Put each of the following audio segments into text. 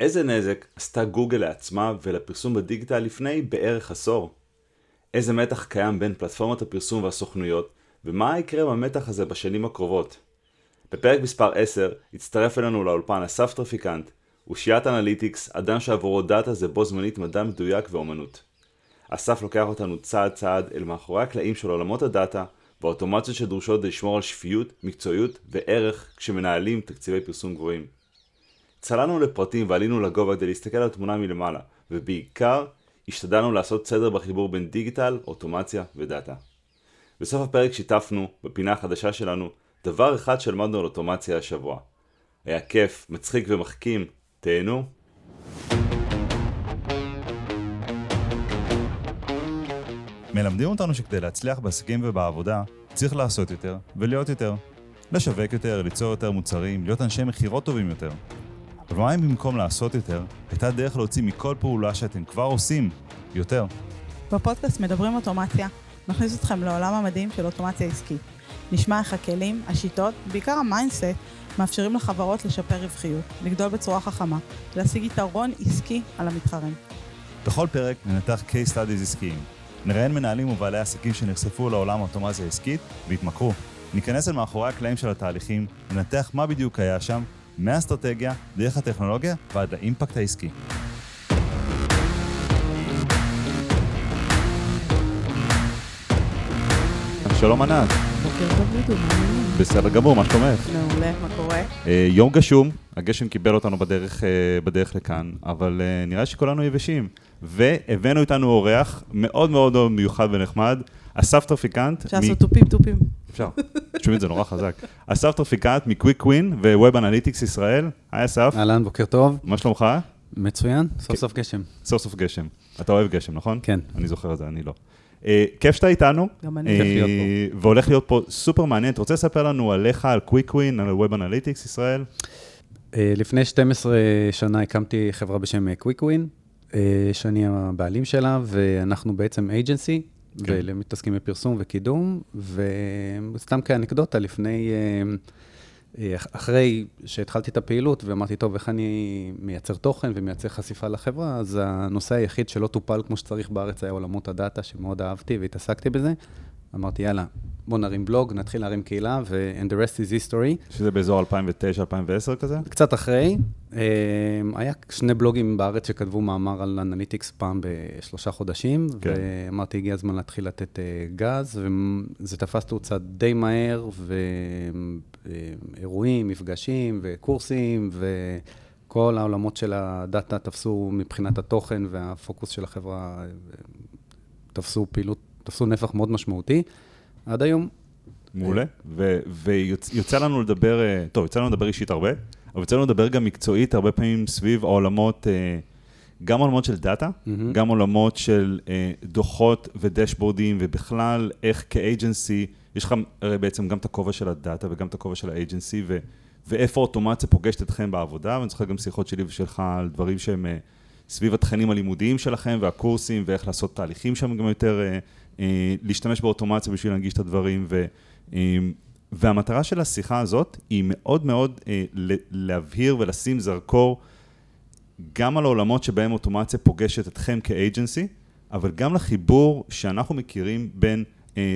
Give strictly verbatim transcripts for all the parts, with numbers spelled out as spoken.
איזה נזק עשתה גוגל לעצמה ולפרסום בדיגיטל לפני בערך עשור? איזה מתח קיים בין פלטפורמת הפרסום והסוכנויות, ומה יקרה במתח הזה בשנים הקרובות? בפרק מספר עשר הצטרף אלינו לאולפן אסף טרפיקנט, ושיית אנליטיקס, אדם שעבורו דאטה זה בו זמנית מדע מדויק ואומנות. אסף לוקח אותנו צעד צעד אל מאחורי הקלעים של עולמות הדאטה, והאוטומציות שדרושות לשמור על שפיות, מקצועיות וערך כשמנהלים תקציבי פרסום גבוהים. צללנו לפרטים ועלינו לגובה כדי להסתכל על התמונה מלמעלה, ובעיקר השתדלנו לעשות סדר בחיבור בין דיגיטל, אוטומציה ודאטה. בסוף הפרק שיתפנו, בפינה החדשה שלנו, דבר אחד שלמדנו על אוטומציה השבוע. היה כיף, מצחיק ומחכים, תהנו. מלמדים אותנו שכדי להצליח בעסקים ובעבודה, צריך לעשות יותר ולהיות יותר. לשווק יותר, ליצור יותר מוצרים, להיות אנשי מחירות טובים יותר. אבל מה אם במקום לעשות יותר, הייתה דרך להוציא מכל פעולה שאתם כבר עושים יותר? בפודקאסט מדברים אוטומציה, נכניס אתכם לעולם המדהים של אוטומציה עסקית. נשמע איך הכלים, השיטות, בעיקר המיינדסט, מאפשרים לחברות לשפר רווחיות, לגדול בצורה חכמה, להשיג יתרון עסקי על המתחרים. בכל פרק ננתח case studies עסקיים. נראיין מנהלים ובעלי עסקים שנחשפו לעולם האוטומציה העסקית והתמכרו. ניכנס אל מאחורי הקלעים של התהליכים, ננתח מה בדיוק היה שם, מהאסטרטגיה, דרך הטכנולוגיה ועד לאימפקט העסקי. שלום ענת. בוקר טוב לדעו, מה עניינים? בסדר גמור, מה שלומך? מעולה, מה קורה? יום גשום, הגשם קיבל אותנו בדרך, בדרך לכאן, אבל נראה שכולנו יבשים. והבאנו איתנו אורח מאוד מאוד מיוחד ונחמד, אסף טרפיקנט. אפשר לעשות טופים טופים. אפשר, שומעים את זה נורא חזק. אסף טרפיקנט מקוויק ווין וויב אנליטיקס ישראל. היי אסף. אהלן, בוקר טוב. מה שלומך? מצוין, סוף סוף גשם. סוף סוף גשם. אתה אוהב גשם, נכון? כן. אני זוכר את זה, אני לא. כיף שאתה איתנו. גם אני. כיף להיות פה. והולך להיות פה סופר מעניין. אתה רוצה לספר לנו עליך, על קוויק ווין, על וויב אנליטיקס ישראל? לפני שתים עשרה שנה הקמתי חברה בשם קוויק ווין, שאני הבעלים שלה, ואנחנו בעצם אייג'נסי, ומתעסקים בפרסום וקידום, וסתם כאנקדוטה, לפני, אחרי שהתחלתי את הפעילות, ואמרתי, טוב, איך אני מייצר תוכן ומייצר חשיפה לחברה, אז הנושא היחיד שלא טופל כמו שצריך בארץ היה עולמות הדאטה, שמאוד אהבתי והתעסקתי בזה. אמרתי, יאללה, בוא נרים בלוג, נתחיל להרים קהילה, ו-and the rest is history. שזה באזור אלפיים ותשע עד אלפיים ועשר כזה? קצת אחרי. היה שני בלוגים בארץ שכתבו מאמר על אנליטיקס פעם בשלושה חודשים, ואמרתי, הגיע הזמן להתחיל לתת גז, וזה תפס תאוצה די מהר, ואירועים, מפגשים, וקורסים, וכל העולמות של הדאטה תפסו מבחינת התוכן, והפוקוס של החברה תפסו פעילות, תפסו נפח מאוד משמעותי, עד היום. מעולה, ויוצא לנו לדבר, טוב, יוצא לנו לדבר אישית הרבה, אבל יוצא לנו לדבר גם מקצועית, הרבה פעמים סביב העולמות, גם עולמות של דאטה, גם עולמות של דוחות ודשבורדים, ובכלל איך כאג'נסי, יש לך בעצם גם את הכובע של הדאטה, וגם את הכובע של האג'נסי, ואיפה האוטומציה פוגשת אתכם בעבודה, ואני זוכר גם שיחות שלי ושלך על דברים שהם סביב התכנים הלימודיים שלכם, והקורסים, ואיך לעשות תהליכים שם גם יותר להשתמש באוטומציה בשביל להנגיש את הדברים, והמטרה של השיחה הזאת היא מאוד מאוד להבהיר ולשים זרקור גם על העולמות שבהם אוטומציה פוגשת אתכם כאג'נסי, אבל גם לחיבור שאנחנו מכירים בין,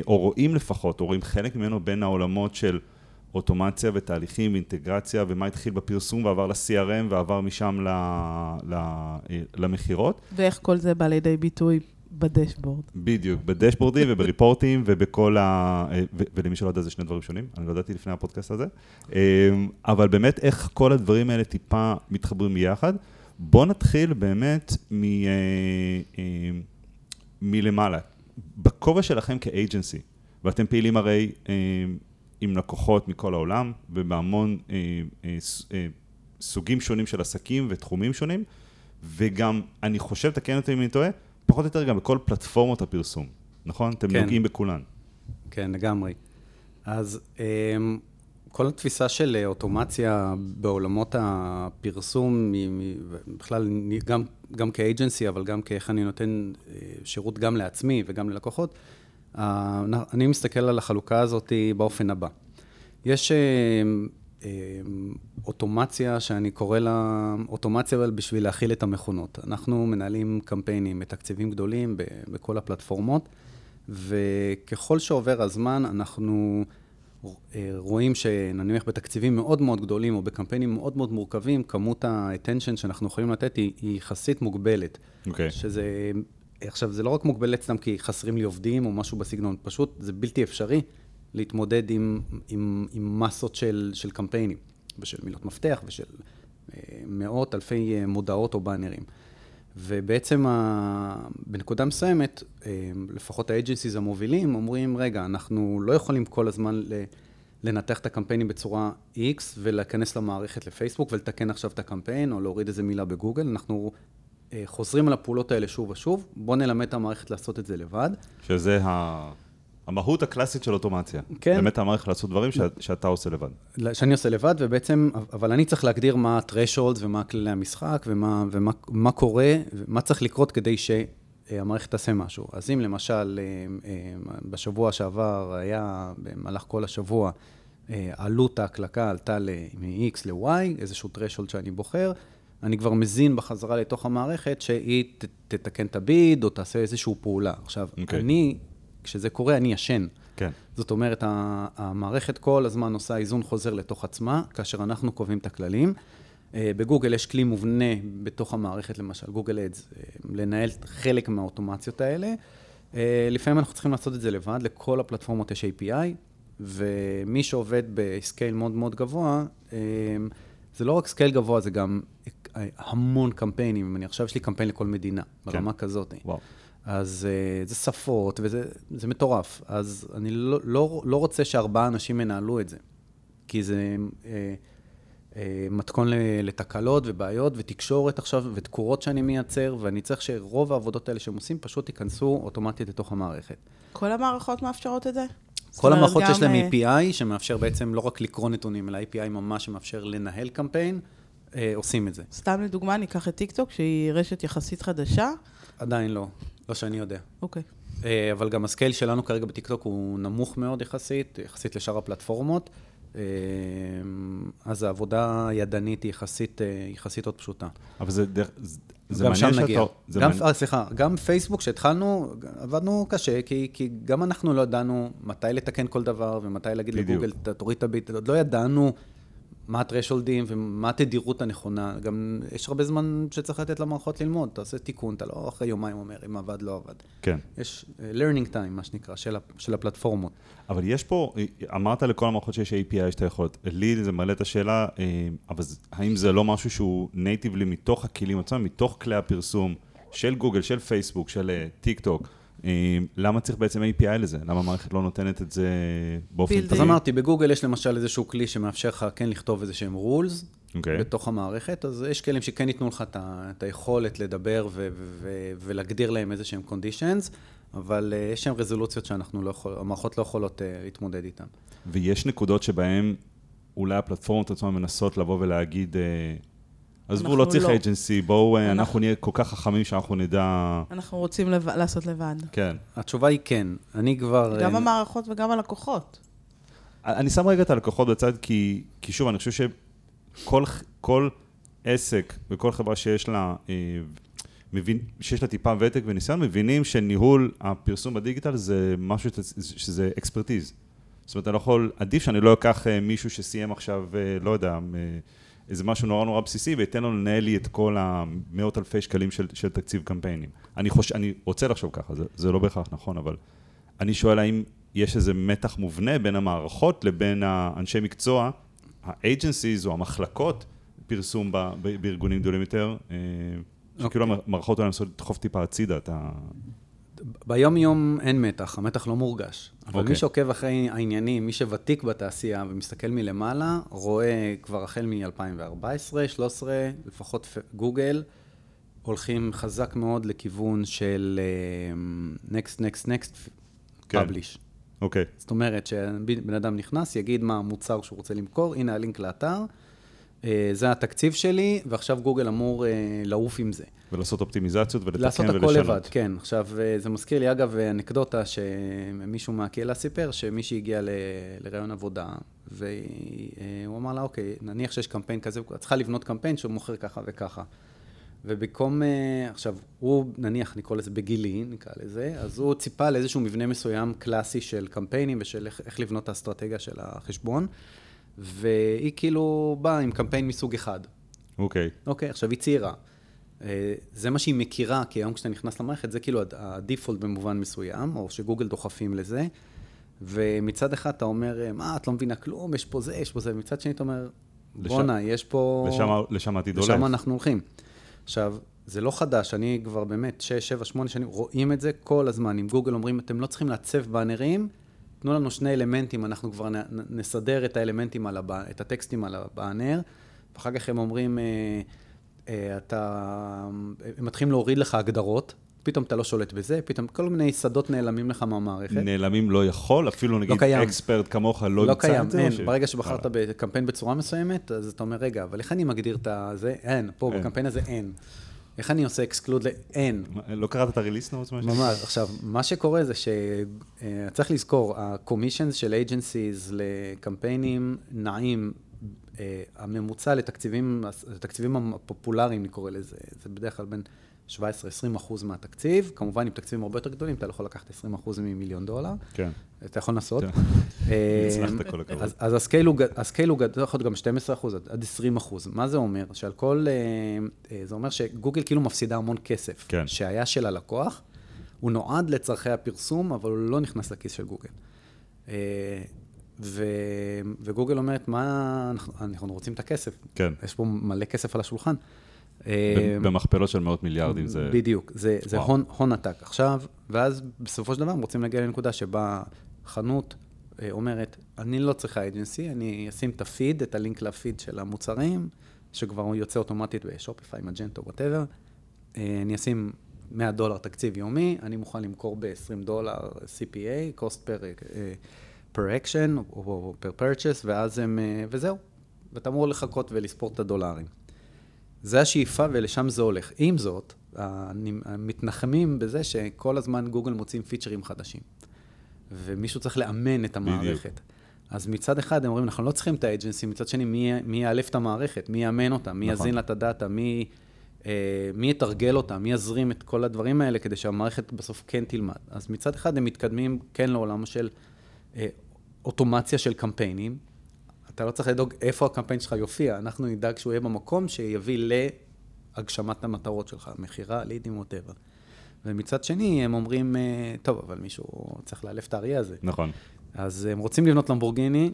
או רואים לפחות, או רואים חלק ממנו בין העולמות של אוטומציה ותהליכים ואינטגרציה, ומה התחיל בפרסום ועבר ל-סי אר אם ועבר משם למחירות. ואיך כל זה בא לידי ביטוי? בדשבורד. בדיוק, בדשבורדים ובריפורטים ובכל ה... ולמי שלא יודע, זה שני דברים שונים, אני לא ידעתי לפני הפודקאסט הזה, אבל באמת איך כל הדברים האלה טיפה מתחברים ביחד. בוא נתחיל באמת מלמעלה. בכובע שלכם כאג'נסי, ואתם פעילים הרי עם לקוחות מכל העולם, ובהמון סוגים שונים של עסקים ותחומים שונים, וגם, אני חושב, תקן אותי אם אני טועה, פחות או יותר גם בכל פלטפורמות הפרסום, נכון? אתם נוגעים בכולן. כן, לגמרי. אז כל התפיסה של אוטומציה בעולמות הפרסום, בכלל גם כאג'נסי, אבל גם כאיך אני נותן שירות גם לעצמי וגם ללקוחות, אני מסתכל על החלוקה הזאת באופן הבא. יש אוטומציה שאני קורא לה אוטומציה בשביל להכיל את המכונות. אנחנו מנהלים קמפיינים מתקציבים גדולים בכל הפלטפורמות, וככל שעובר הזמן אנחנו רואים שנניח בתקציבים מאוד מאוד גדולים או בקמפיינים מאוד מאוד מורכבים, כמות האטנשן שאנחנו יכולים לתת היא יחסית מוגבלת. Okay. שזה, עכשיו זה לא רק מוגבלת סתם כי חסרים לי עובדים או משהו בסגנון, פשוט זה בלתי אפשרי להתמודד עם, עם, עם מסות של, של קמפיינים, ושל מילות מפתח, ושל מאות אלפי מודעות או באנרים. ובעצם ה... בנקודה מסוימת, לפחות האג'נסיז המובילים אומרים, רגע, אנחנו לא יכולים כל הזמן לנתח את הקמפיינים בצורה X, ולהכנס למערכת לפייסבוק, ולתקן עכשיו את הקמפיין, או להוריד איזה מילה בגוגל. אנחנו חוזרים על הפעולות האלה שוב ושוב, בוא נלמד את המערכת לעשות את זה לבד. שזה ה... המהות הקלאסית של אוטומציה. כן. באמת המערכת לעשות דברים שאת, שאתה עושה לבד. שאני עושה לבד, ובעצם, אבל אני צריך להגדיר מה ה-thresholds ומה כללי המשחק, ומה, ומה, מה קורה, ומה צריך לקרות כדי שהמערכת תעשה משהו. אז אם למשל, בשבוע שעבר היה, במהלך כל השבוע, עלות ההקלקה עלתה מ-X ל-Y, איזשהו threshold שאני בוחר, אני כבר מזין בחזרה לתוך המערכת שהיא תתקן את הביד, או תעשה איזשהו פעולה. עכשיו, okay. אני... כשזה קורה, אני ישן. כן. זאת אומרת, המערכת כל הזמן עושה איזון חוזר לתוך עצמה, כאשר אנחנו קובעים את הכללים. בגוגל יש כלי מובנה בתוך המערכת, למשל, גוגל אדס, לנהל חלק מהאוטומציות האלה. לפעמים אנחנו צריכים לעשות את זה לבד, לכל הפלטפורמות יש איי פי איי, ומי שעובד בסקייל מאוד מאוד גבוה, זה לא רק סקייל גבוה, זה גם המון קמפיינים. אני עכשיו יש לי קמפיין לכל מדינה, ברמה כזאת. וואו. אז זה שפות, וזה מטורף. אז אני לא, לא, לא רוצה שארבעה אנשים ינהלו את זה, כי זה אה, אה, מתכון לתקלות ובעיות ותקשורת עכשיו, ותקורות שאני מייצר, ואני צריך שרוב העבודות האלה שהם עושים פשוט ייכנסו אוטומטית לתוך המערכת. כל המערכות מאפשרות את זה? כל המערכות שיש להם איי פי איי, שמאפשר בעצם לא רק לקרוא נתונים, אלא איי פי איי ממש שמאפשר לנהל קמפיין, אה, עושים את זה. סתם לדוגמה, אני אקח את טיקטוק, שהיא רשת יחסית חדשה. עדיין לא. לא שאני יודע. אוקיי. Okay. אבל גם הסקייל שלנו כרגע בטיקטוק הוא נמוך מאוד יחסית, יחסית לשאר הפלטפורמות, אז העבודה הידנית היא יחסית, יחסית עוד פשוטה. אבל זה... זה גם שם נגיע. גם, מנ... סליחה, גם פייסבוק שהתחלנו, עבדנו קשה, כי, כי גם אנחנו לא ידענו מתי לתקן כל דבר, ומתי להגיד בדיוק. לגוגל, תוריד את הביט, עוד לא ידענו מה הטרשולדים ומה התדירות הנכונה. גם יש הרבה זמן שצריך לתת למערכות ללמוד. אתה עושה תיקון, אתה לא אחרי יומיים אומר, אם עבד, לא עבד. כן. יש learning time, מה שנקרא, של הפלטפורמות. אבל יש פה, אמרת לכל המערכות שיש איי פי איי, יש את היכולת. לי זה מעלה את השאלה, אבל האם זה לא משהו שהוא natively מתוך הכלים עצמם, מתוך כלי הפרסום של גוגל, של פייסבוק, של טיק טוק? למה צריך בעצם איי פי איי לזה? למה המערכת לא נותנת את זה באופן טבעי? אז אמרתי, בגוגל יש למשל איזשהו כלי שמאפשר לך כן לכתוב איזה שהם rules בתוך המערכת, אז יש כלים שכן ייתנו לך את היכולת לדבר ולהגדיר להם איזה שהם conditions, אבל יש שהם רזולוציות שהמערכות לא יכולות להתמודד איתן. ויש נקודות שבהן אולי הפלטפורמות עצמן מנסות לבוא ולהגיד... אז בואו לא צריך agency, בואו אנחנו נהיה כל כך חכמים שאנחנו נדע... אנחנו רוצים לעשות לבד. כן. התשובה היא כן. אני כבר... גם המערכות וגם הלקוחות. אני שם רגע את הלקוחות בצד, כי שוב, אני חושב שכל עסק וכל חברה שיש לה טיפה ותק וניסיון, מבינים שניהול הפרסום בדיגיטל זה משהו שזה אקספרטיז. זאת אומרת, אני לא יכול... עדיף שאני לא אקח מישהו שסיים עכשיו, לא יודע... איזה משהו נורא נורא בסיסי, ויתן לו לנהל לי את כל המאות אלפי שקלים של, של תקציב קמפיינים. אני, חוש, אני רוצה לחשוב ככה, זה, זה לא בהכרח נכון, אבל אני שואל האם יש איזה מתח מובנה בין המערכות לבין האנשי מקצוע, האג'נסיז או המחלקות פרסום ב, ב, בארגונים גדולים יותר, okay. שכאילו המערכות אולי נסות לדחוף טיפה הצידה, אתה... ביום יום אין מתח, המתח לא מורגש. אבל מי שעוקב אחרי העניינים, מי שוותיק בתעשייה ומסתכל מלמעלה, רואה כבר החל מ-אלפיים וארבע עשרה, שלוש עשרה, לפחות גוגל, הולכים חזק מאוד לכיוון של next, next, next, publish. אוקיי. זאת אומרת שבן אדם נכנס, יגיד מה המוצר שהוא רוצה למכור, הנה הלינק לאתר, זה התקציב שלי, ועכשיו גוגל אמור לעוף עם זה. ולעשות אופטימיזציות ולתקן ולשנות. לעשות הכל לבד, כן. עכשיו, זה מזכיר לי, אגב, אנקדוטה שמישהו מהקהילה סיפר, שמישהי הגיע לרעיון עבודה, והוא אמר לה, אוקיי, נניח שיש קמפיין כזה, צריכה לבנות קמפיין שהוא מוכר ככה וככה. ובקום, עכשיו, הוא נניח, נקרא לזה בגילי, נקרא לזה, אז הוא ציפה לאיזשהו מבנה מסוים קלאסי של קמפיינים, ושל איך לבנות את האסטרטגיה של החשבון. והיא כאילו באה עם קמפיין מסוג אחד. אוקיי. אוקיי, עכשיו היא צעירה. זה מה שהיא מכירה, כי היום כשאתה נכנס למערכת, זה כאילו הדיפולט במובן מסוים, או שגוגל דוחפים לזה, ומצד אחד אתה אומר, מה, את לא מבינה כלום, יש פה זה, יש פה זה, ומצד שני אתה אומר, בונה, יש פה... לשם עתיד הולך. לשם אנחנו הולכים. עכשיו, זה לא חדש, אני כבר באמת, שש, שבע, שמונה שנים, רואים את זה כל הזמן. אם גוגל אומרים, אתם לא צריכים לעצב באנרים, תנו לנו שני אלמנטים, אנחנו כבר נסדר את האלמנטים, את הטקסטים על הבאנר, ואחר כך הם אומרים, הם מתחילים להוריד לך הגדרות, פתאום אתה לא שולט בזה, פתאום כל מיני שדות נעלמים לך מהמערכת. נעלמים לא יכול, אפילו נגיד אקספרט כמוך לא ימצא את זה. אין, ברגע שבחרת בקמפיין בצורה מסוימת, אז אתה אומר, רגע, אבל איך אני מגדיר את זה? אין, פה בקמפיין הזה אין. איך אני עושה אקסקלוד ל-N? לא קראת את הריליס נאוץ? ממש. עכשיו, מה שקורה זה שצריך לזכור, ה-commissions של agencies לקמפיינים נעים, הממוצע לתקציבים, לתקציבים הפופולריים נקרא לזה, זה בדרך כלל בין שבע עשרה עד עשרים אחוז מהתקציב, כמובן עם תקציבים הרבה יותר גדולים, אתה יכול לקחת עשרים אחוז ממיליון דולר, אתה יכול לנסות. הצלחת כל הכבוד. אז הסקייל הוא גדול, יכול להיות גם שתים עשרה אחוז עד עשרים אחוז. מה זה אומר? שעל כל, זה אומר שגוגל כאילו מפסידה המון כסף, שהיה של הלקוח, הוא נועד לצרכי הפרסום, אבל הוא לא נכנס לכיס של גוגל. וגוגל אומרת, מה, אנחנו רוצים את הכסף. יש פה מלא כסף על השולחן. במכפלות של מאות מיליארדים זה... בדיוק, זה הון עתק עכשיו, ואז בסופו של דבר רוצים להגיע לנקודה שבה חנות אומרת, אני לא צריכה agency, אני אשים את הפיד, את הלינק לפיד של המוצרים, שכבר יוצא אוטומטית בשופיפיי, מג'נטו, whatever, אני אשים מאה דולר תקציב יומי, אני מוכן למכור ב-עשרים דולר C P A, cost per action, או per purchase, ואז הם... וזהו, ואתה אמור לחכות ולספור את הדולרים. זה השאיפה ולשם זה הולך. עם זאת, מתנחמים בזה שכל הזמן גוגל מוצאים פיצ'רים חדשים. ומישהו צריך לאמן את המערכת. בדיוק. אז מצד אחד הם אומרים, אנחנו לא צריכים את האג'נסי, מצד שני, מי, מי יאלף את המערכת, מי יאמן אותה, מי נכון. יזין לה את הדאטה, מי, אה, מי יתרגל אותה, מי יזרים את כל הדברים האלה, כדי שהמערכת בסוף כן תלמד. אז מצד אחד הם מתקדמים כן לעולם של אה, אוטומציה של קמפיינים, אתה לא צריך לדאוג איפה הקמפיין שלך יופיע, אנחנו נדאג שהוא יהיה במקום שיביא להגשמת המטרות שלך, מחירה, לידים או טבע. ומצד שני הם אומרים, טוב, אבל מישהו צריך לאלף את האריה הזה. נכון. אז הם רוצים לבנות למבורגיני,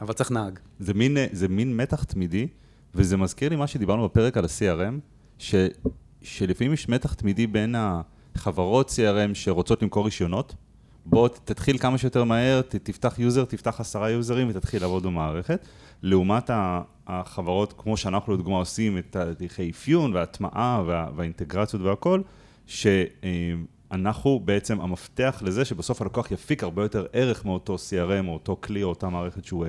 אבל צריך נהג. זה מין, זה מין מתח תמידי, וזה מזכיר לי מה שדיברנו בפרק על ה-C R M, ש, שלפעמים יש מתח תמידי בין החברות C R M שרוצות למכור רישיונות, בוא תתחיל כמה שיותר מהר, תפתח יוזר, תפתח עשרה יוזרים ותתחיל לעבוד במערכת. לעומת החברות, כמו שאנחנו לדוגמה עושים, את תהליכי אפיון וההטמעה והאינטגרציות והכל, שאנחנו בעצם המפתח לזה שבסוף הלקוח יפיק הרבה יותר ערך מאותו C R M או אותו כלי או אותה מערכת שהוא,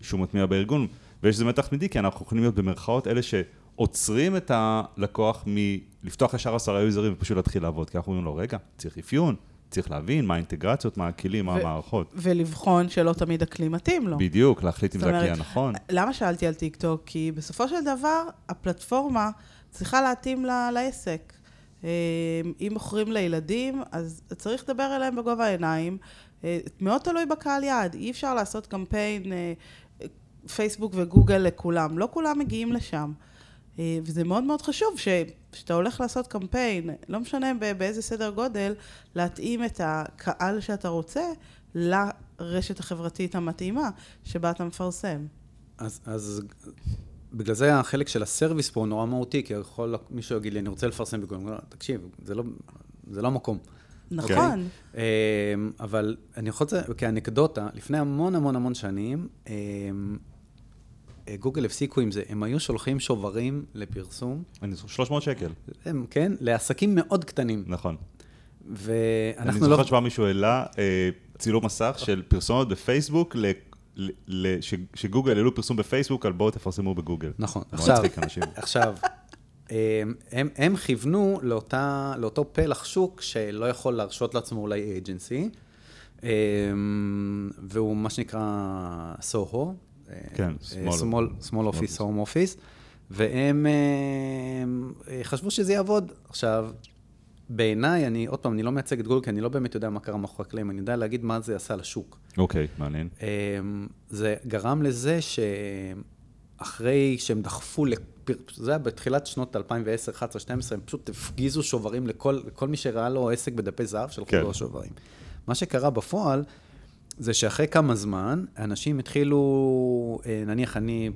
שהוא מטמיע בארגון. ויש זה מתח תמידי, כי אנחנו יכולים להיות במרכאות אלה שעוצרים את הלקוח מלפתוח ישר עשרה יוזרים ופשוט להתחיל לעבוד. כי אנחנו אומרים לו, רגע, צריך אפיון. צריך להבין מה האינטגרציות, מה הכלים, מה המערכות. ולבחון שלא תמיד הכלי מתאים לו. בדיוק, להחליט אם זה הכלי הנכון. למה שאלתי על טיקטוק? כי בסופו של דבר, הפלטפורמה צריכה להתאים לעסק. אם מוכרים לילדים, אז צריך לדבר אליהם בגובה העיניים. מאוד תלוי בקהל יעד. אי אפשר לעשות קמפיין פייסבוק וגוגל לכולם. לא כולם מגיעים לשם. וזה מאוד מאוד חשוב שאתה הולך לעשות קמפיין, לא משנה באיזה סדר גודל, להתאים את הקהל שאתה רוצה לרשת החברתית המתאימה שבה אתה מפרסם. אז, אז בגלל זה החלק של הסרוויס פה הוא נורא מהותי, כי יכול מישהו יגיד לי, אני רוצה לפרסם בגלל, תקשיב, זה לא, זה לא המקום. נכון. אבל אני יכול לזה, כאנקדוטה, לפני המון המון המון שנים, גוגל הפסיקו עם זה, הם היו שולחים שוברים לפרסום. שלוש מאות שקל. הם, כן, לעסקים מאוד קטנים. נכון. ואנחנו לא... אני זוכר שבא מישהו העלה צילום מסך של פרסומות בפייסבוק שגוגל העלו פרסום בפייסבוק, על בואו תפרסמו בגוגל. נכון. עכשיו, הם כיוונו לאותו פלח שוק שלא יכול להרשות לעצמו אולי אייג'נסי, והוא מה שנקרא סוהו, small office, home office, והם חשבו שזה יעבוד. עכשיו, בעיניי, אני, עוד פעם, אני לא מייצג את גוגל, כי אני לא באמת יודע מה קרה מאחורי הקלעים, אני יודע להגיד מה זה עשה לשוק. אוקיי, מעניין. זה גרם לזה שאחרי שהם דחפו, זה היה בתחילת שנות אלפיים ועשר, אחת עשרה, שתים עשרה, הם פשוט הפגיזו שוברים לכל, לכל מי שראה לו עסק בדפי זהב של חודו השוברים. מה שקרה בפועל, זה שאחרי כמה זמן, אנשים התחילו, נניח אני,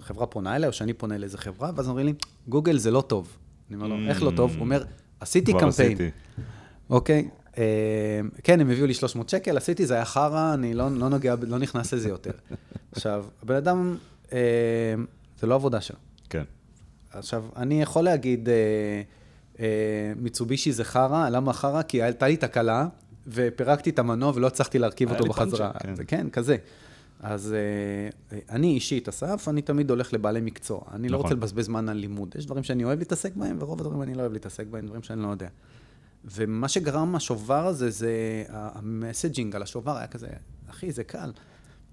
חברה פונה אליי, או שאני פונה לאיזה חברה, ואז אומרים לי, גוגל זה לא טוב. אני אומר לו, איך לא טוב? הוא אומר, עשיתי קמפיין. אוקיי. כן, הם הביאו לי שלוש מאות שקל, עשיתי, זה היה חרה, אני לא נוגע, לא נכנס לזה יותר. עכשיו, הבן אדם, זה לא עבודה שלו. כן. עכשיו, אני יכול להגיד, מיצובישי זה חרה, למה חרה? כי הייתה לי תקלה, ופירקתי את המנוע ולא הצלחתי להרכיב אותו בחזרה. כן, כזה. אז אני אישית, אסף, אני תמיד הולך לבעלי מקצוע. אני לא רוצה לבזבז זמן על לימוד. יש דברים שאני אוהב להתעסק בהם, ורוב הדברים אני לא אוהב להתעסק בהם, דברים שאני לא יודע. ומה שגרם השובר הזה, זה המסג'ינג על השובר היה כזה, אחי, זה קל.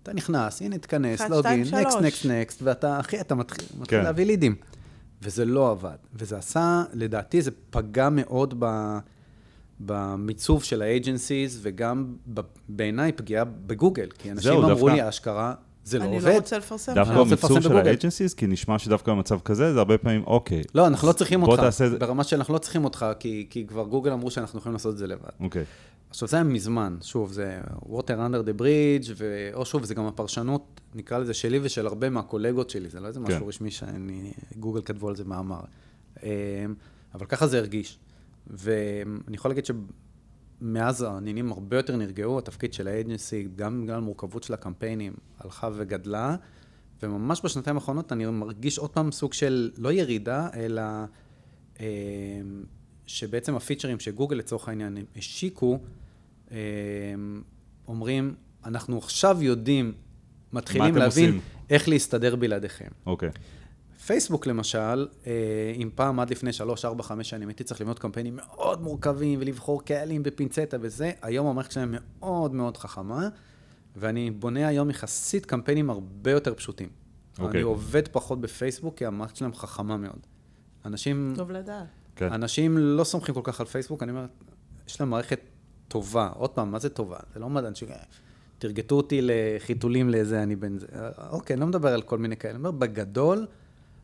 אתה נכנס, הנה, תכנס, לוגין, נקסט, נקסט, נקסט, ואתה, אחי, אתה מתחיל להביא לידים. וזה לא עבד. וזה עשה, לדעתי, זה פגע מאוד ב... במיצוב של האג'נסיז, וגם בעיניי פגיעה בגוגל, כי אנשים אמרו לי, ההשכרה, זה לא עובד. אני לא רוצה לפרסם. דווקא המיצוב של האג'נסיז, כי נשמע שדווקא במצב כזה, זה הרבה פעמים, אוקיי. לא, אנחנו לא צריכים אותך, ברמה שאנחנו לא צריכים אותך, כי כבר גוגל אמרו שאנחנו יכולים לעשות את זה לבד. אוקיי. עכשיו, זה היה מזמן, שוב, זה water under the bridge, או שוב, זה גם הפרשנות, נקרא לזה שלי ושל הרבה מהקולגות שלי, זה לא איזה משהו רשמי שגוגל כתבו על זה מאמר. אבל ככה זה הרגיש. ואני יכול להגיד שמאז העניינים הרבה יותר נרגעו, התפקיד של האג'נסי, גם בגלל המורכבות של הקמפיינים, הלכה וגדלה, וממש בשנתיים האחרונות אני מרגיש עוד פעם סוג של לא ירידה, אלא שבעצם הפיצ'רים שגוגל לצורך העניין השיקו, אומרים, אנחנו עכשיו יודעים, מתחילים להבין איך להסתדר בלעדיכם. אוקיי. פייסבוק למשל, אם פעם עד לפני שלוש, ארבע, חמש שנים, הייתי צריך לבנות קמפיינים מאוד מורכבים ולבחור קהלים בפינצטה וזה, היום המערכת שלהם מאוד מאוד חכמה, ואני בונה היום יחסית קמפיינים הרבה יותר פשוטים. Okay. אני עובד פחות בפייסבוק, כי המערכת שלהם חכמה מאוד. אנשים... טוב לדעת. Okay. אנשים לא סומכים כל כך על פייסבוק, אני אומר, יש להם מערכת טובה. עוד פעם, מה זה טובה? זה לא מדען ש... תרגטו אותי לחיתולים לאיזה, אני בן זה. אוקיי, אני לא מדבר על כל מיני כאלה. אני אומר, בגדול,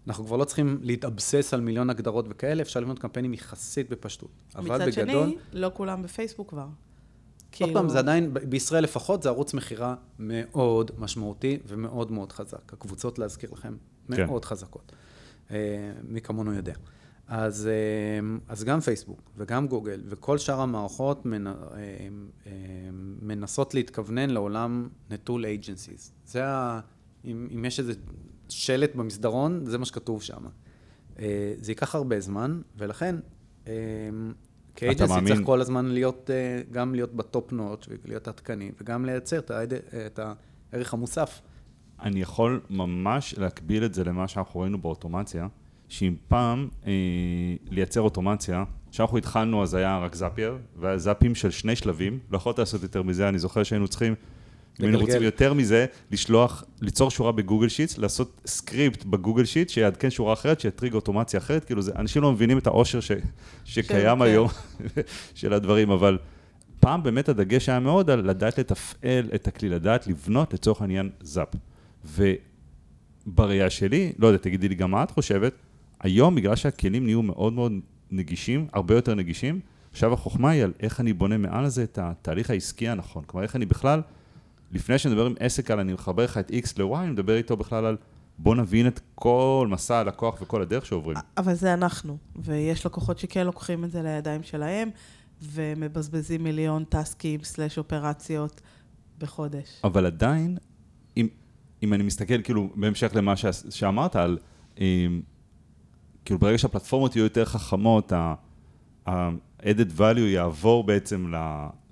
אנחנו כבר לא צריכים להתאבסס על מיליון הגדרות וכאלה, אפשר לבנות קמפיינים יחסית בפשטות. מצד שני, לא כולם בפייסבוק כבר. עוד פעם, זה עדיין, בישראל לפחות, זה ערוץ מחירה מאוד משמעותי ומאוד מאוד חזק. הקבוצות, להזכיר לכם, מאוד חזקות. מי כמונו יודע. אז גם פייסבוק וגם גוגל וכל שאר המערכות מנסות להתכוונן לעולם נטול agencies. זה אם יש איזה... שלט במסדרון, זה מה שכתוב שם. זה ייקח הרבה זמן, ולכן, כאג'נסי צריך כל הזמן להיות, גם להיות בטופ נוט, ולהיות התקני, וגם לייצר את הערך המוסף. אני יכול ממש להקביל את זה למה שאנחנו ראינו באוטומציה, שאם פעם לייצר אוטומציה, כשאנחנו התחלנו אז היה רק זאפייר, והזאפים של שני שלבים, לא יכולת לעשות יותר מזה, אני זוכר שהיינו צריכים, אם אנחנו רוצים יותר מזה, לשלוח, ליצור שורה בגוגל שיטס, לעשות סקריפט בגוגל שיטס, שיעדכן שורה אחרת, שיטריג אוטומציה אחרת, כאילו זה, אנשים לא מבינים את העושר ש, שקיים היום של הדברים, אבל פעם באמת הדגש היה מאוד על לדעת לתפעל את הכלי, לדעת לבנות לצורך העניין זאפ. ובראייה שלי, לא יודע, תגידי לי גם מה את חושבת, היום בגלל שהכלים נהיו מאוד מאוד נגישים, הרבה יותר נגישים, עכשיו החוכמה היא על איך אני בונה מעל זה את התהליך העסקי הנכון, כלומר איך אני בכלל לפני שנדבר עם עסק על אני מחבר לך את X ל-Y, אני מדבר איתו בכלל על בוא נבין את כל מסע הלקוח וכל הדרך שעוברים. אבל זה אנחנו, ויש לקוחות שכן לוקחים את זה לידיים שלהם, ומבזבזים מיליון טסקים סלש אופרציות בחודש. אבל עדיין, אם, אם אני מסתכל כאילו בהמשך למה ש, שאמרת על, אם, כאילו ברגע שהפלטפורמות יהיו יותר חכמות, ה... ה added value יעבור בעצם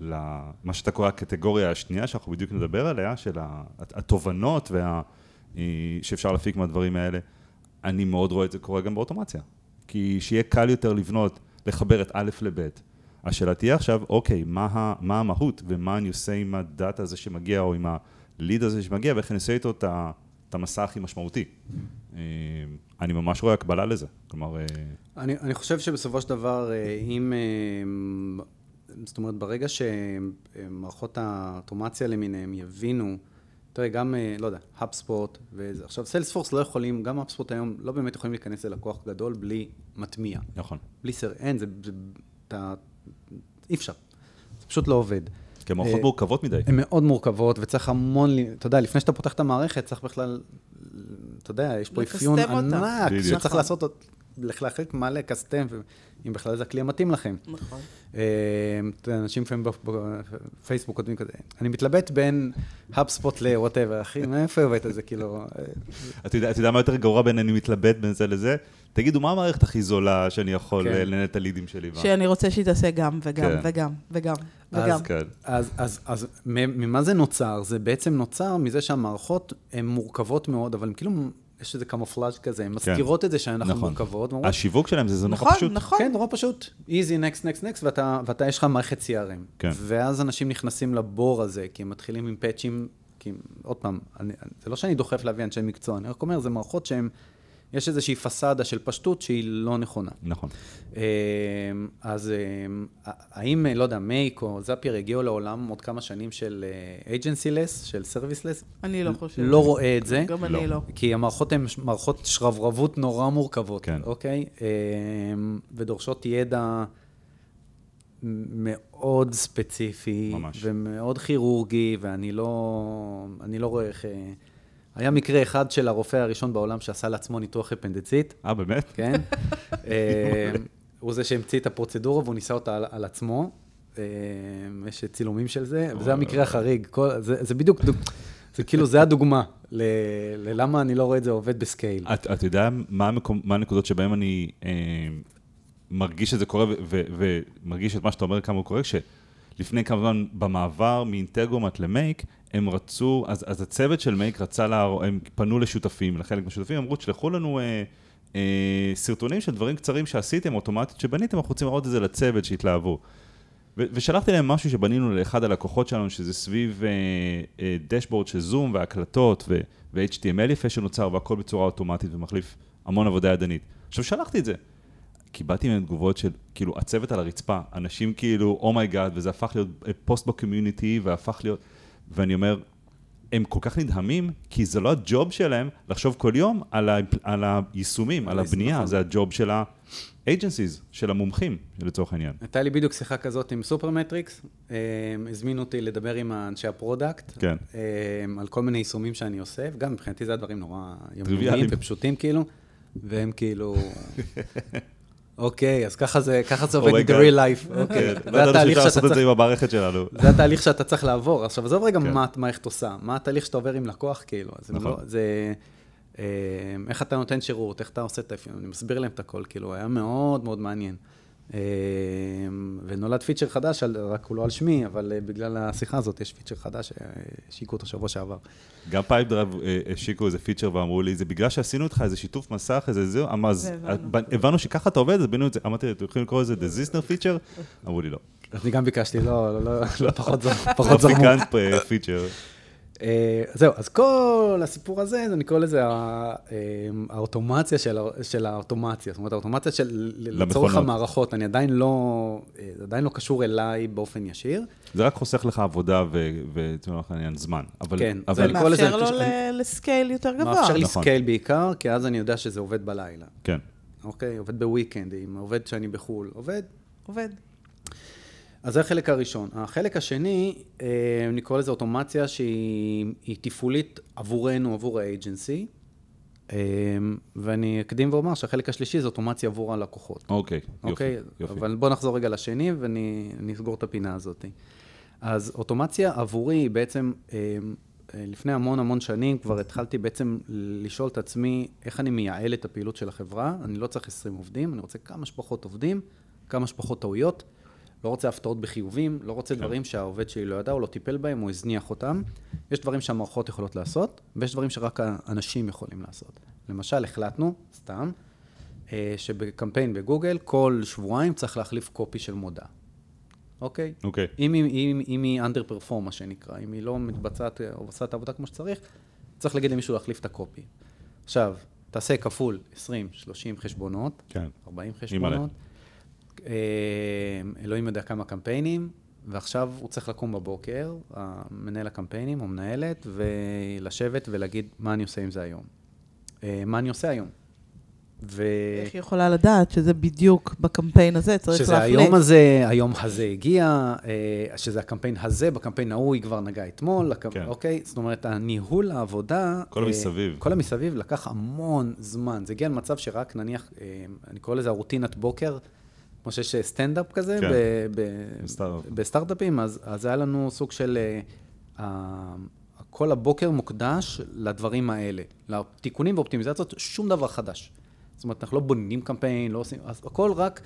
למה שאתה קורא הקטגוריה השנייה, שאנחנו בדיוק נדבר עליה, של התובנות וה... שאפשר להפיק מהדברים האלה. אני מאוד רואה את זה קורה גם באוטומציה. כי שיהיה קל יותר לבנות, לחבר את א' לב'. השאלה תהיה עכשיו, אוקיי, מה המהות ומה אני עושה עם הדאטה הזה שמגיע, או עם הליד הזה שמגיע, ואיך אני עושה איתו את המסע הכי משמעותי. אני ממש רואה הקבלה לזה. כלומר... אני, אני חושב שבסופו של דבר, אם... זאת אומרת, ברגע שמערכות האוטומציה למיניהם יבינו, תראה, גם, לא יודע, HubSpot, וזה. עכשיו, סיילספורס לא יכולים, גם HubSpot היום לא באמת יכולים להיכנס ללקוח גדול בלי מטמיע. נכון. בלי סר, אין, זה... אתה... אי אפשר. זה פשוט לא עובד. כי מערכות מורכבות מדי. הן מאוד מורכבות, וצריך המון... אתה יודע, לפני שאתה פותח את המערכת, צריך בכלל... אתה יודע, יש פה אפיון ענק, שצריך לעשות עוד... להחליט מה לקסטם, אם בכלל זה הכלי המתאים לכם. נכון. אנשים לפעמים בפייסבוק כותבים כזה, אני מתלבט בין HubSpot ל-whatever, אחי, מה יפה עובד את זה, כאילו... אתה יודע מה יותר גרוע בין אני מתלבט בין זה לזה? תגידו, מה המערכת הכי זולה שאני יכול לנהל את הלידים שלי? שאני רוצה שהיא תעשה גם וגם וגם וגם וגם. אז ממה זה נוצר? זה בעצם נוצר מזה שהמערכות הן מורכבות מאוד, אבל הן כאילו... יש איזה קמופלאז' כזה, הן מזכירות את זה שאנחנו מורכבות. השיווק שלהם זה נורא פשוט. נכון, כן, נורא פשוט. איזי, נקסט, נקסט, נקסט, ואתה יש לך מערכת סי אר אם. ואז אנשים נכנסים לבור הזה, כי הם מתחילים עם פאצ'ים, כי עוד פעם, זה לא שאני דוחף להביא אנשי מקצוע, אני רק אומר, זה מערכות שהן, יש איזושהי פסאדה של פשטות שהיא לא נכונה. נכון. אז האם, לא יודע, מייק או זאפיר הגיעו לעולם עוד כמה שנים של agency-less, של service-less? אני לא חושב. לא רואה את זה. גם אני לא. כי המערכות הן מערכות שרברבות נורא מורכבות, אוקיי? ודורשות ידע מאוד ספציפי. ומאוד כירורגי, ואני לא רואה איך... היה מקרה אחד של הרופא הראשון בעולם שעשה לעצמו ניתוח אפנדצית. אה, באמת? כן. הוא זה שהמציא את הפרוצדורה והוא ניסה אותה על עצמו. יש צילומים של זה, וזה המקרה החריג. זה בדיוק, זה כאילו, זה הדוגמה ללמה אני לא רואה את זה עובד בסקייל. אתה יודע מה הנקודות שבהן אני מרגיש את זה קורה ומרגיש את מה שאתה אומר כמה הוא קורה? לפני כמה זמן במעבר מאינטגרומט למייק, הם רצו, אז, אז הצוות של מייק רצה, לה, הם פנו לשותפים, לחלק מהשותפים, אמרו, תשלחו לנו אה, אה, סרטונים של דברים קצרים שעשיתם, אוטומטית שבניתם, אנחנו רוצים לראות את זה לצוות שהתלהבו. ו- ושלחתי להם משהו שבנינו לאחד הלקוחות שלנו, שזה סביב אה, אה, דשבורד של זום והקלטות ו- ו-אייץ' טי אם אל יפה שנוצר, והכל בצורה אוטומטית ומחליף המון עבודה ידנית. עכשיו שלחתי את זה. קיבלתי מהם תגובות של, כאילו, הצוות על הרצפה, אנשים כאילו, "Oh my God", וזה הפך להיות פוסט בקומיוניטי, והפך להיות, ואני אומר, הם כל כך נדהמים, כי זה לא הג'וב שלהם לחשוב כל יום על ה, על היישומים, על הבנייה, זה הג'וב של ה-agencies, של המומחים, לצורך העניין. הייתה לי בדיוק שיחה כזאת עם סופרמטריקס, הזמינו אותי לדבר עם האנשי הפרודקט, כן. על כל מיני יישומים שאני עושה, וגם מבחינתי זה הדברים נורא יומיומיים ופשוטים, כאילו, והם כאילו... אוקיי, אז ככה זה, ככה זה עובד in the real life. אוקיי, לא יודעת שאתה לעשות את זה עם המערכת שלנו. זה התהליך שאתה צריך לעבור. עכשיו, עזוב רגע מה המערכת עושה, מה התהליך שאתה עובר עם לקוח, כאילו. זה, איך אתה נותן שירות, איך אתה עושה את האפיון, אני מסביר להם את הכל, כאילו, היה מאוד מאוד מעניין. ונולד פיצ'ר חדש, רק הוא לא על שמי, אבל בגלל השיחה הזאת יש פיצ'ר חדש שהשיקו אותו שבוע שעבר. גם פעם דרב השיקו איזה פיצ'ר ואמרו לי, זה בגלל שעשינו איתך איזה שיתוף מסך, איזה זהו, אז הבנו שככה אתה עובד, אז בינו את זה, אמרתי, אתם יכולים לקרוא איזה דזיסטנר פיצ'ר? אמרו לי לא. אני גם ביקשתי, לא, לא, פחות זרמו. טראפיקנט פיצ'ר. זהו, אז כל הסיפור הזה, אני קורא לזה האוטומציה של האוטומציה, זאת אומרת, האוטומציה של לצורך המערכות, אני עדיין לא, זה עדיין לא קשור אליי באופן ישיר. זה רק חוסך לך עבודה וזמן. כן, זה מאפשר לו לסקייל יותר גבוה. מאפשר לי סקייל בעיקר, כי אז אני יודע שזה עובד בלילה. כן. אוקיי, עובד בוויקנדים, עובד שאני בחול, עובד? עובד. אז זה החלק הראשון. החלק השני, אני קורא לזה אוטומציה שהיא תפעולית עבורנו, עבור האג'נסי, ואני אקדים ואומר שהחלק השלישי זה אוטומציה עבור הלקוחות. אוקיי, יופי, יופי. אבל בוא נחזור רגע לשני ואני נסגור את הפינה הזאת. אז אוטומציה עבורי בעצם, לפני המון המון שנים כבר התחלתי בעצם לשאול את עצמי איך אני מייעל את הפעילות של החברה. אני לא צריך עשרים עובדים, אני רוצה כמה שפחות עובדים, כמה שפחות טעויות, לא רוצה הפתעות בחיובים, לא רוצה דברים שהעובד שלי לא ידע, הוא לא טיפל בהם, הוא הזניח אותם. יש דברים שהמערכות יכולות לעשות, ויש דברים שרק האנשים יכולים לעשות. למשל, החלטנו, סתם, שבקמפיין בגוגל, כל שבועיים צריך להחליף קופי של מודעה. אוקיי? אוקיי. אם, אם, אם היא under perform, מה שנקרא, אם היא לא מתבצעת או עושה עבודה כמו שצריך, צריך להגיד למישהו להחליף את הקופי. עכשיו, תעשה כפול עשרים שלושים חשבונות, כן. ארבעים חשבונות, אלוהים יודע כמה קמפיינים, ועכשיו הוא צריך לקום בבוקר, מנהל הקמפיינים או מנהלת, ולשבת ולהגיד מה אני עושה עם זה היום. מה אני עושה היום? ו... איך היא יכולה לדעת שזה בדיוק בקמפיין הזה, צריך שזה להחליט. היום הזה, היום הזה הגיע, שזה הקמפיין הזה, בקמפיין ההוא היא כבר נגעה אתמול, כן. אוקיי? זאת אומרת, הניהול העבודה... כל המסביב. כל המסביב לקח המון זמן. זה הגיע למצב שרק נניח, אני קורא לזה הרוטינת בוקר, כמו שיש סטנד-אפ כזה, כן. ב- ב- בסטארט-אפ. בסטארט-אפים, אז, אז היה לנו סוג של... כל הבוקר מוקדש לדברים האלה, לתיקונים ואופטימיזציות, שום דבר חדש. זאת אומרת, אנחנו לא בונים קמפיין, לא עושים, אז הכל רק,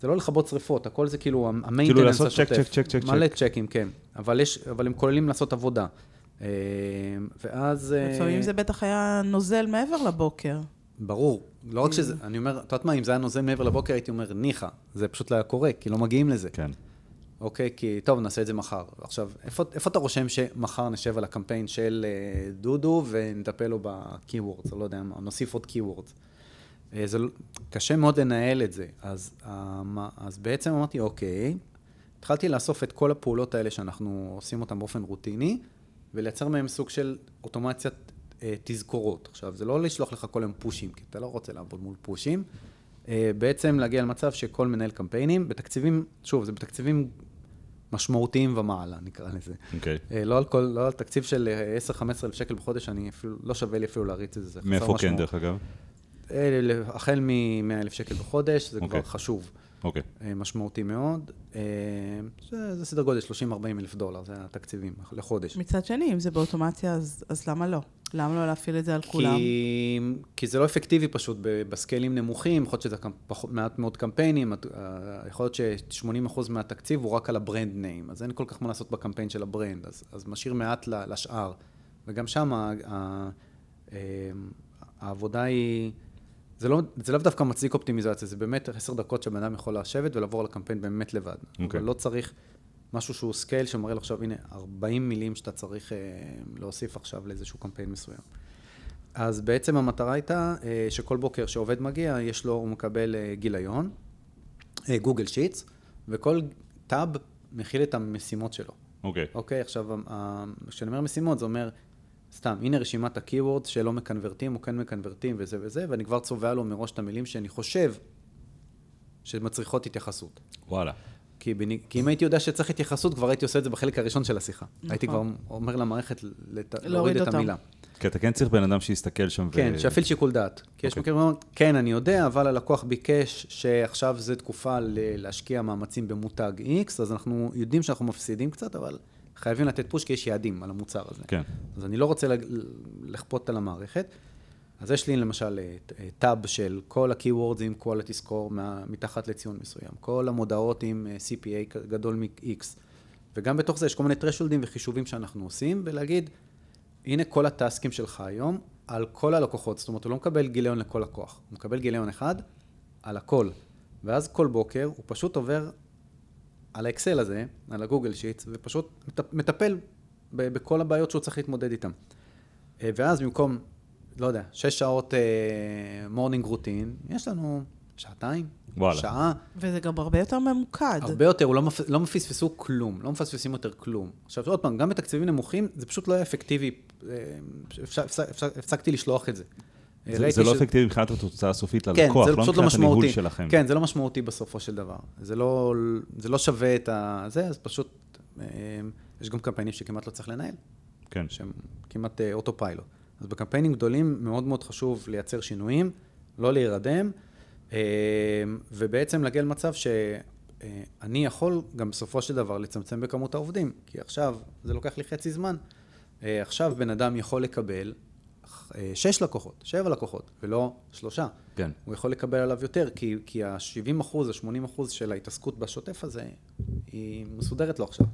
זה לא לכבות שריפות, הכל זה כאילו המיינטננס השוטף. כאילו לעשות צ'ק, צ'ק, צ'ק, צ'ק. מלא צ'קים, כן. אבל יש, אבל הם כוללים לעשות עבודה. ואז... לפעמים זה בטח היה נוזל מעבר לבוקר. ברור. לא רק שזה, אני אומר, אתה יודעת מה, אם זה היה נוזל מעבר לבוקר, הייתי אומר, ניחה. זה פשוט לא היה קורה, כי לא מגיעים לזה. כן. אוקיי, כי טוב, נעשה את זה מחר. עכשיו, איפה, איפה אתה רושם שמחר נשב על הקמפיין של דודו ונטפל לו בקי-וורדס, או לא יודע, נוסיף עוד קי-וורדס. זה קשה מאוד לנהל את זה. אז, אז בעצם אמרתי, אוקיי, התחלתי לאסוף את כל הפעולות האלה שאנחנו עושים אותן באופן רוטיני, ולייצר מהם סוג של אוטומציית אה, תזכורות. עכשיו, זה לא לשלוח לך כל יום פושים, כי אתה לא רוצה לעבוד מול פושים. אה, בעצם להגיע למצב שכל מנהל קמפיינים, בתקציבים, שוב, זה בתקציבים משמעותיים ומעלה, נקרא לזה. אוקיי. Okay. אה, לא על כל, לא על תקציב של עשר חמש עשרה אלף שקל בחודש, אני אפילו, לא שווה לי אפילו להריץ את זה. מאיפה כן, דרך אגב? החל מ-מאה אלף שקל בחודש, זה כבר חשוב, משמעותי מאוד, זה סדר גודל שלושים ארבעים אלף דולר, זה התקציבים לחודש. מצד שני, אם זה באוטומציה, אז למה לא? למה לא להפעיל את זה על כולם? כי זה לא אפקטיבי פשוט, בסקלים נמוכים, יכול להיות שזה מעט מאוד קמפיינים, יכול להיות ש-שמונים אחוז מהתקציב הוא רק על הברנד ניים, אז אין כל כך מה לעשות בקמפיין של הברנד, אז משאיר מעט לשאר, וגם שם העבודה היא... זה לא, זה לא דווקא מצליק אופטימיזציה, זה באמת עשר דקות שבן אדם יכול לשבת ולעבור על הקמפיין באמת לבד. Okay. אבל לא צריך משהו שהוא סקייל שמראה לו עכשיו, הנה, ארבעים מילים שאתה צריך אה, להוסיף עכשיו לאיזשהו קמפיין מסוים. אז בעצם המטרה הייתה אה, שכל בוקר שעובד מגיע, יש לו, הוא מקבל אה, גיליון, אה, גוגל שיטס, וכל טאב מכיל את המשימות שלו. אוקיי. Okay. אוקיי, okay, עכשיו, אה, כשאני אומר משימות, זה אומר... סתם, הנה רשימת הקיוורד שלא מקנברטים או כן מקנברטים וזה וזה, ואני כבר צובע לו מראש את המילים שאני חושב שמצריכות התייחסות. וואלה. כי, בנ... כי אם הייתי יודע שצריך התייחסות, כבר הייתי עושה את זה בחלק הראשון של השיחה. נכון. הייתי כבר אומר למערכת לת... לא להוריד את אותם. המילה. כי אתה כן צריך בן אדם שיסתכל שם. כן, ו... שאפיל שיקול דעת. כי okay. יש מקרים, כן, אני יודע, אבל הלקוח ביקש שעכשיו זו תקופה להשקיע מאמצים במותג X, אז אנחנו יודעים שאנחנו מפסידים קצת, אבל... חייבים לתת פוש, כי יש יעדים על המוצר הזה. כן. אז אני לא רוצה לכפות על המערכת. אז יש לי למשל טאב של כל ה-keywords עם quality score מתחת לציון מסוים, כל המודעות עם סי פי איי גדול מ-X, וגם בתוך זה יש כל מיני טרשולדים וחישובים שאנחנו עושים, ולהגיד, הנה כל הטסקים שלך היום על כל הלקוחות. זאת אומרת, הוא לא מקבל גיליון לכל לקוח, הוא מקבל גיליון אחד על הכל. ואז כל בוקר הוא פשוט עובר... על האקסל הזה, על הגוגל שיטס, ופשוט מטפל בכל הבעיות שהוא צריך להתמודד איתן. ואז במקום, לא יודע, שש שעות מורנינג רוטין, יש לנו שעתיים, וואלה. שעה. וזה גם הרבה יותר ממוקד. הרבה יותר, הוא לא, מפ... לא מפספסו כלום, לא מפספסים יותר כלום. עכשיו, עוד פעם, גם בתקציבים נמוכים, זה פשוט לא היה אפקטיבי, אפשר, אפשר, אפשר, הפסקתי לשלוח את זה. זה, זה לא ש... אפקטיבי מבחינת התוצאה הסופית ללקוח, כן, לא מבחינת לא הניהול שלכם. כן, זה לא משמעותי בסופו של דבר. זה לא, זה לא שווה את ה... זה, אז פשוט... אה, יש גם קמפיינים שכמעט לא צריך לנהל. כן. שהם כמעט אה, אוטופיילוט. אז בקמפיינים גדולים מאוד מאוד חשוב לייצר שינויים, לא להירדם, אה, ובעצם להגיע למצב שאני יכול גם בסופו של דבר לצמצם בכמות העובדים, כי עכשיו זה לוקח לי חצי זמן. אה, עכשיו בן אדם יכול לקבל שש לקוחות, שבע לקוחות, ולא שלושה. כן. הוא יכול לקבל עליו יותר, כי, כי ה-שבעים אחוז, ה-שמונים אחוז של ההתעסקות בשוטף הזה, היא מסודרת לו עכשיו.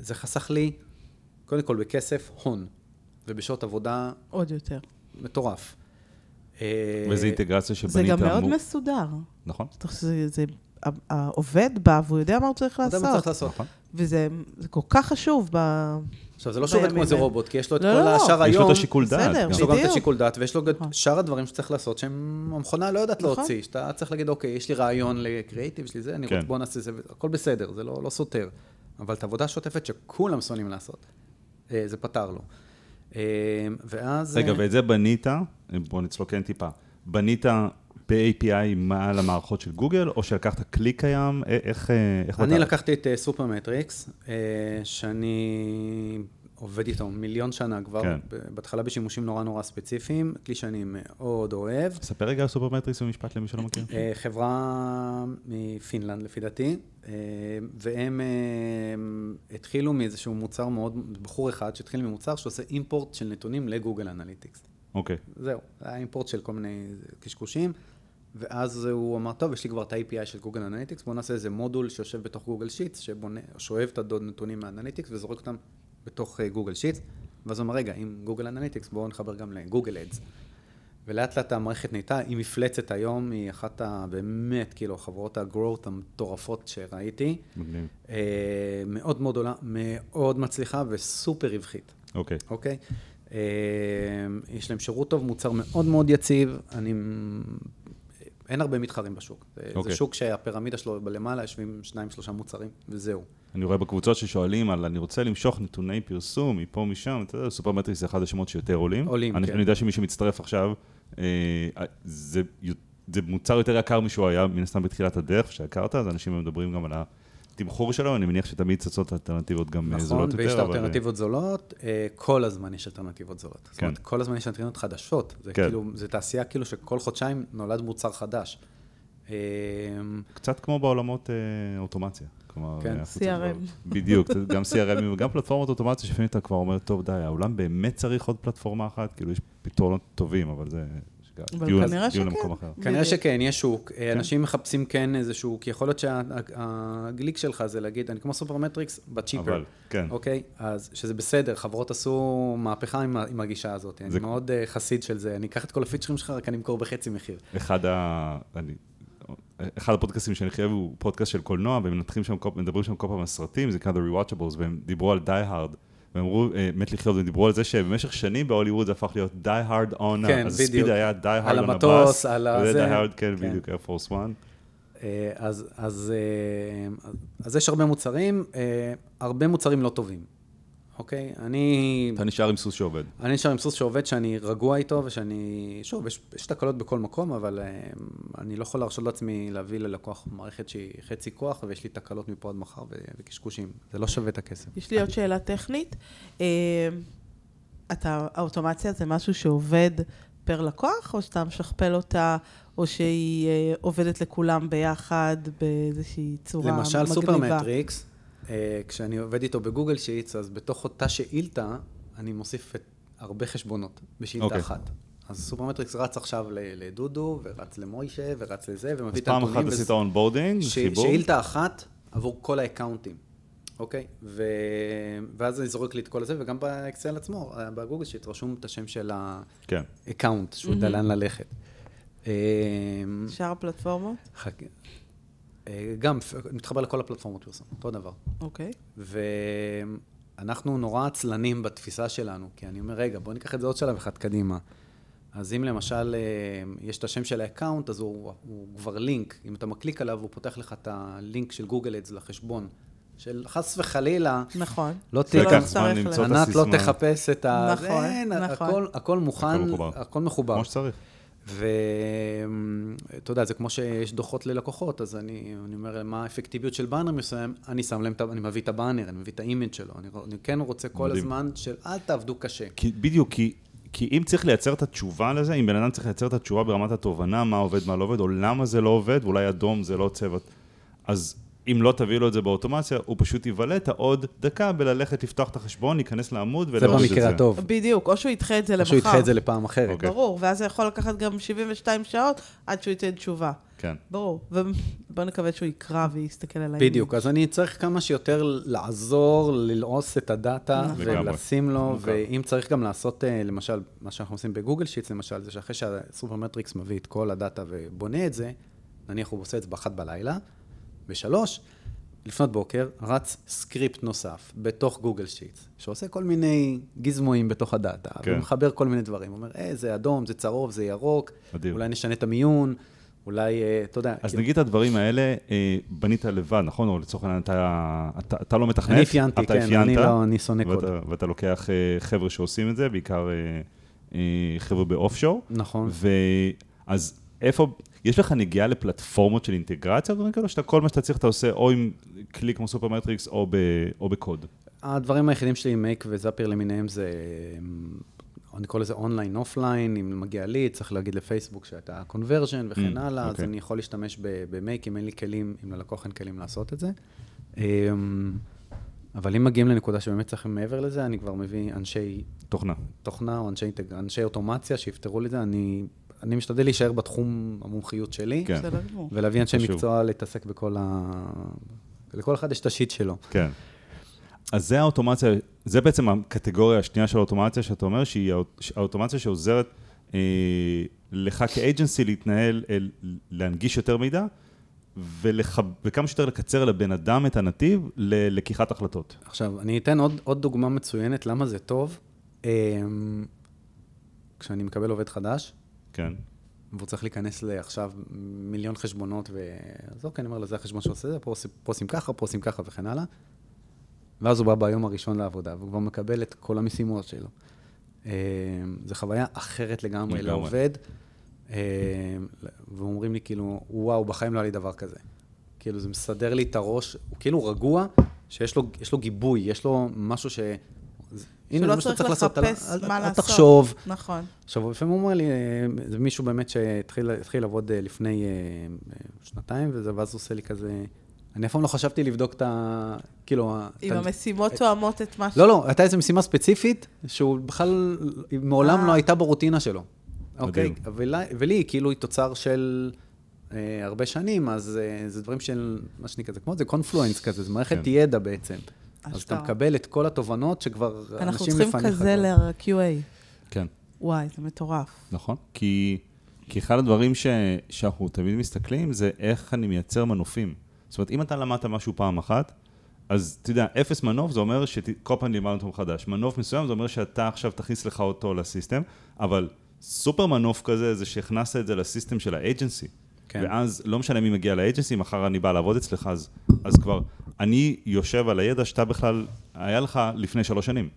זה חסך לי, קודם כל, בכסף הון, ובשעות עבודה... עוד יותר. מטורף. וזה אינטגרציה שבנית... זה גם מאוד מסודר. נכון. זה... העובד בא, והוא יודע מה הוא צריך לעשות. הוא צריך לעשות. וזה כל כך חשוב. עכשיו, זה לא שעובד כמו איזה רובוט, כי יש לו את כל השאר היום. יש לו את השיקול דעת. יש לו גם את השיקול דעת, ויש לו שאר הדברים שצריך לעשות, שהמכונה לא יודעת להוציא. שאתה צריך להגיד, אוקיי, יש לי רעיון לקריאיטיב, יש לי זה, אני רוצה, בוא נעשה זה, הכל בסדר, זה לא סותר. אבל את העבודה השוטפת שכולם שונאים לעשות, זה פתר לו. ואז... רגע, ואת זה בנית, בוא נצלוקן טיפה, בנית ב-איי פי איי מעל המערכות של גוגל, או שלקחת כלי קיים? איך... אני לקחתי את סופרמטריקס, שאני עובד איתו מיליון שנה כבר, בהתחלה בשימושים נורא נורא ספציפיים, כלי שאני מאוד אוהב. ספר רגע על סופרמטריקס ומשפט למי שלא מכיר. חברה מפינלנד, לפי דעתי, והם התחילו מאיזשהו מוצר מאוד, בחור אחד שהתחיל ממוצר שעושה אימפורט של נתונים לגוגל אנליטיקס. אוקיי. זהו, היה אימפורט של כל מיני קשקושים. ואז הוא אמר, טוב, יש לי כבר את ה-איי פי איי של גוגל אנליטיקס, בוא נעשה איזה מודול שיושב בתוך גוגל שיטס, ששואב את הדוד נתונים מהאנליטיקס וזורק אותם בתוך גוגל שיטס, ואז הוא אמר, רגע, עם גוגל אנליטיקס, בואו נחבר גם לגוגל אדס. ולאט לאט המערכת נהייתה, היא מפלצת היום, היא אחת הבאמת, כאילו, חברות הגרוות המטורפות שראיתי. מגניב. אה, מאוד מאוד עולה, מאוד מצליחה וסופר רווחית. אוקיי. אוקיי? אה, יש להם שירות טוב, מוצר מאוד מאוד יציב, אני... אין הרבה מתחרים בשוק. Okay. זה שוק שהפירמידה שלו בלמעלה, יושבים שניים, שלושה מוצרים, וזהו. אני רואה בקבוצות ששואלים על, אני רוצה למשוך נתוני פרסום, מפה, משם, אתה יודע, סופרמטריקס זה אחד השמות שיותר עולים. עולים, אני, כן. אני יודע שמי שמצטרף עכשיו, אה, זה, זה מוצר יותר יקר משהו היה, מן הסתם בתחילת הדרך, שהכרת, אז אנשים מדברים גם על ה... תמחור שלו, אני מניח שתמיד צצות אלטרנטיבות גם זולות יותר. נכון, ויש אלטרנטיבות זולות, כל הזמן יש אלטרנטיבות זולות. זאת אומרת, כל הזמן יש אלטרנטיבות חדשות. זה תעשייה כאילו שכל חודשיים נולד מוצר חדש. קצת כמו בעולמות אוטומציה. כן, סי אר אם. בדיוק, גם סי אר אם וגם פלטפורמות אוטומציה, שפעמים אתה כבר אומר, טוב, די, העולם באמת צריך עוד פלטפורמה אחת, כאילו יש פתרונות טובים, אבל זה... אבל כנראה שכן. כנראה שכן, יש שוק. אנשים מחפשים כן איזשהו, כי יכול להיות שהגליק שלך זה להגיד, אני כמו סופרמטריקס, בצ'יפר. אוקיי? אז שזה בסדר, חברות עשו מהפכה עם הגישה הזאת. אני מאוד חסיד של זה. אני אקח את כל הפיצ'רים שלך, רק אני אמכור בחצי מחיר. אחד הפודקאסטים שאני חייב הוא פודקאסט של קולנוע, והם מדברים שם כל פעם סרטים, זה כאן The Rewatchables, והם דיברו על Die Hard. והם אמרו, מת לחיות, והם דיברו על זה שבמשך שנים בהוליווד זה הפך להיות Die Hard on a... כן, אז ספיד היה Die Hard on a bus. על המטוס, על הזה. זה Die Hard, כן, בדיוק, Air Force One. אז יש הרבה מוצרים, הרבה מוצרים לא טובים. אוקיי? אני... אתה נשאר עם סוס שעובד. אני נשאר עם סוס שעובד, שאני רגוע איתו, ושאני... שוב, יש תקלות בכל מקום, אבל אני לא יכול להרשות לעצמי להביא ללקוח מערכת שהיא חצי כוח, ויש לי תקלות מפה עד מחר וקשקושים. זה לא שווה את הכסף. יש לי עוד שאלה טכנית. האוטומציה זה משהו שעובד פר לקוח, או שאתה משכפל אותה, או שהיא עובדת לכולם ביחד באיזושהי צורה מגניבה? למשל, סופרמטריקס, כשאני עובד איתו בגוגל שיטס, אז בתוך אותה שאילתה, אני מוסיף הרבה חשבונות בשאילתה אחת. אז סופרמטריקס רץ עכשיו לדודו, ורץ למוישה, ורץ לזה, ומביא את הנתונים. אז פעם אחת עשית אונבורדינג, חיבור. שאילתה אחת עבור כל האקאונטים, אוקיי? ואז אני זורק לי את כל הזה, וגם באקסל עצמו, בגוגל שיטס, רשום את השם של האקאונט, שהוא יודע לאן ללכת. שאר הפלטפורמות? חכה. גם מתחבר לכל הפלטפורמות פרסום, אותו דבר. אוקיי. ואנחנו נורא עצלנים בתפיסה שלנו, כי אני אומר, רגע, בוא ניקח את זה עוד שלב אחד קדימה. אז אם למשל יש את השם של האקאונט, אז הוא, הוא כבר לינק. אם אתה מקליק עליו, הוא פותח לך את הלינק של גוגל אדס לחשבון. של חס וחלילה. נכון. לא תיקח, ענת לא תחפש את ה... נכון, נכון. הכל, הכל מוכן, הכל מחובר. כמו שצריך. ואתה יודע, זה כמו שיש דוחות ללקוחות, אז אני, אני אומר, מה האפקטיביות של באנר מסוים? אני שם להם, אני מביא את הבאנר, אני מביא את האימג' שלו, אני, אני כן רוצה כל מדהים. הזמן של אל תעבדו קשה. כי, בדיוק, כי, כי אם צריך לייצר את התשובה לזה, אם בן אדם צריך לייצר את התשובה ברמת התובנה, מה עובד, מה לא עובד, או למה זה לא עובד, ואולי אדום זה לא צוות, אז אם לא תביא לו את זה באוטומציה, הוא פשוט יבלט עוד דקה בללכת לפתוח את החשבון, להיכנס לעמוד ולהוריד את זה. זה במקרה טוב. בדיוק, או שהוא ידחה את זה למחר. או שהוא ידחה את זה לפעם אחרת. ברור, ואז זה יכול לקחת גם שבעים ושתיים שעות עד שהוא ייתן תשובה. כן. ברור, ובוא נקווה שהוא יקרא ויסתכל עליי. בדיוק, אז אני צריך כמה שיותר לעזור, ללעוס את הדאטה ולשים לו, ואם צריך גם לעשות, למשל, מה שאנחנו עושים בגוגל שיטס, למשל, זה שאחרי שהסופרמטריקס מביא את כל הדאטה ובונה את זה, נניח הוא עושה את זה באחת בלילה, בשלוש, לפנות בוקר, רץ סקריפט נוסף בתוך גוגל שיטס, שעושה כל מיני גזמויים בתוך הדאטה, ומחבר כל מיני דברים. הוא אומר, אה, זה אדום, זה צהוב, זה ירוק, אולי נשנה את המיון, אולי, אתה יודע... אז נגיד את הדברים האלה, בנית לבד, נכון? או לצורך העניין, אתה לא מתכנת? אני אפיינתי, כן, אני לא, אני שונא קוד. ואתה לוקח חבר'ה שעושים את זה, בעיקר חבר'ה באופשור. נכון. ואז איפה... יש לך נגיעה לפלטפורמות של אינטגרציה, זאת אומרת, שאתה כל מה שאתה צריך, אתה עושה או עם כלי כמו סופרמטריקס או, או בקוד. הדברים היחידים שלי עם Make וזאפר למיניהם זה, אני קורא לזה אונליין, אופליין, אם מגיע לי, צריך להגיד לפייסבוק שאתה קונברז'ן וכן mm, הלאה, okay. אז אני יכול להשתמש ב-Make, אם אין לי כלים, אם ללקוח אין כלים לעשות את זה. אבל אם מגיעים לנקודה שבאמת צריך מעבר לזה, אני כבר מביא אנשי... תוכנה. תוכנה או אנשי, אנשי אוטומציה שיפתרו לזה, אני... אני משתדל להישאר בתחום המומחיות שלי, ולהביא אנשי מקצוע להתעסק בכל ה... לכל אחד יש את השיט שלו. כן. אז זה האוטומציה, זה בעצם הקטגוריה השנייה של האוטומציה, שאתה אומר שהיא האוטומציה שעוזרת לך כאג'נסי להתנהל, להנגיש יותר מידע, וכמה שיותר לקצר לבן אדם את הנתיב ללקיחת החלטות. עכשיו, אני אתן עוד דוגמה מצוינת, למה זה טוב. כשאני מקבל עובד חדש, כן. והוא צריך להיכנס לעכשיו מיליון חשבונות, ואז אוקיי, אני אומר לו, זה החשבון שעושה זה, פה עושים ככה, פה עושים ככה וכן הלאה. ואז הוא בא ביום הראשון לעבודה, והוא כבר מקבל את כל המשימות שלו. זו חוויה אחרת לגמרי לעובד, ואומרים לי כאילו, וואו, בחיים לא היה לי דבר כזה. כאילו, זה מסדר לי את הראש, הוא כאילו רגוע, שיש לו, יש לו גיבוי, יש לו משהו ש... שלא צריך לחפש מה לעשות. תחשוב. נכון. עכשיו, לפעמים הוא אומר לי, זה מישהו באמת שהתחיל לעבוד לפני שנתיים, ואז הוא עושה לי כזה, אני אף פעם לא חשבתי לבדוק את ה... כאילו... אם המשימות תואמות את משהו. לא, לא, הייתה איזו משימה ספציפית, שהוא בכלל, מעולם לא הייתה ברוטינה שלו. אוקיי, ולי, כאילו, היא תוצר של הרבה שנים, אז זה דברים של, מה שאני כזה, כמו זה קונפלואנס כזה, זה מערכת ידע בעצם. אז אתה מקבל את כל התובנות שכבר אנשים לפניך. אנחנו צריכים כזה ל-קיו איי. כן. וואי, זה מטורף. נכון, כי אחד הדברים שאנחנו תמיד מסתכלים זה איך אני מייצר מנופים. זאת אומרת, אם אתה למדת משהו פעם אחת, אז אתה יודע, אפס מנוף זה אומר שכל פעם לימדנו אותו מחדש. מנוף מסוים זה אומר שאתה עכשיו תכניס לך אותו לסיסטם, אבל סופר מנוף כזה זה שהכנסת את זה לסיסטם של האג'נסי. ואז לא משנה מי מגיע לאג'נסי, מחר אני בא לעבוד אצלך, אז כבר אני יושב על הידע שאתה בכלל, היה לך לפני שלוש שנים.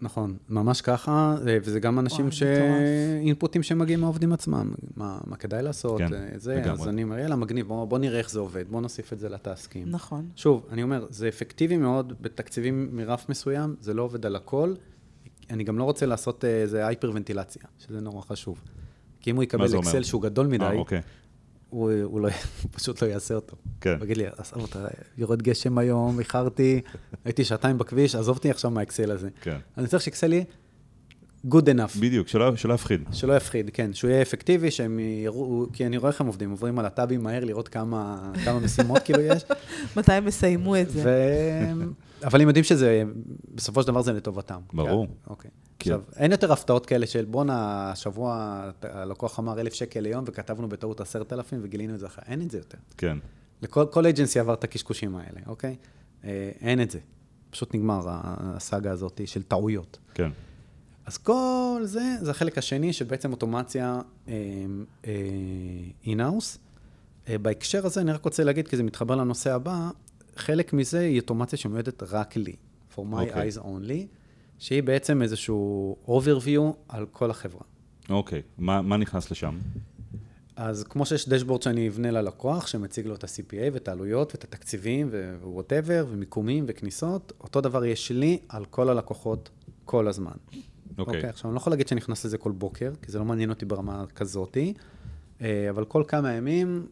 נכון, ממש ככה, וזה גם אנשים שאינפוטים שמגיעים מהעובדים עצמם, מה כדאי לעשות, זה, אז אני אומר, יאללה, מגניב, בוא נראה איך זה עובד, בוא נוסיף את זה לטסקים. נכון. שוב, אני אומר, זה אפקטיבי מאוד בתקציבים מרף מסוים, זה לא עובד על הכל, אני גם לא רוצה לעשות איזה היפרוונטילציה, שזה נורא חשוב. כי אם הוא יקבל אקסל שהוא גדול מדי, הוא, הוא, לא, הוא פשוט לא יעשה אותו. כן. הוא יגיד לי, עזוב, אתה יורד גשם היום, איחרתי, הייתי שעתיים בכביש, עזובתי עכשיו מהאקסל הזה. כן. אז אני צריך שאקסל יהיה good enough. בדיוק, שלא, שלא יפחיד. שלא יפחיד, כן. שהוא יהיה אפקטיבי, שהם יראו, כי אני רואה איך הם עובדים, עוברים על הטאבים מהר, לראות כמה, כמה משימות כאילו יש. מתי הם מסיימו את זה. ו... אבל הם יודעים שזה, בסופו של דבר זה לטובתם. ברור. כן? אוקיי. עכשיו, אין יותר הפתעות כאלה של בונה, השבוע הלקוח אמר אלף שקל ליום, וכתבנו בטעות עשרת אלפים, וגילינו את זה אחר. אין את זה יותר. כן. לכל אג'נסי עבר את הקשקושים האלה, אוקיי? אין את זה. פשוט נגמר הסאגה הזאת של טעויות. כן. אז כל זה, זה החלק השני, שבעצם אוטומציה אין-האוס. בהקשר הזה, אני רק רוצה להגיד, כי זה מתחבר לנושא הבא, חלק מזה היא אוטומציה שמיועדת רק לי. For my eyes only. שהיא בעצם איזשהו overview על כל החברה. אוקיי, מה נכנס לשם? אז כמו שיש דשבורד שאני אבנה ללקוח, שמציג לו את ה-סי פי איי ואת העלויות ואת התקציבים ווואטאבר, ומיקומים וכניסות, אותו דבר יש לי על כל הלקוחות כל הזמן. אוקיי, עכשיו אני לא יכול להגיד שנכנס לזה כל בוקר, כי זה לא מעניין אותי ברמה כזאתי, אבל כל כמה ימים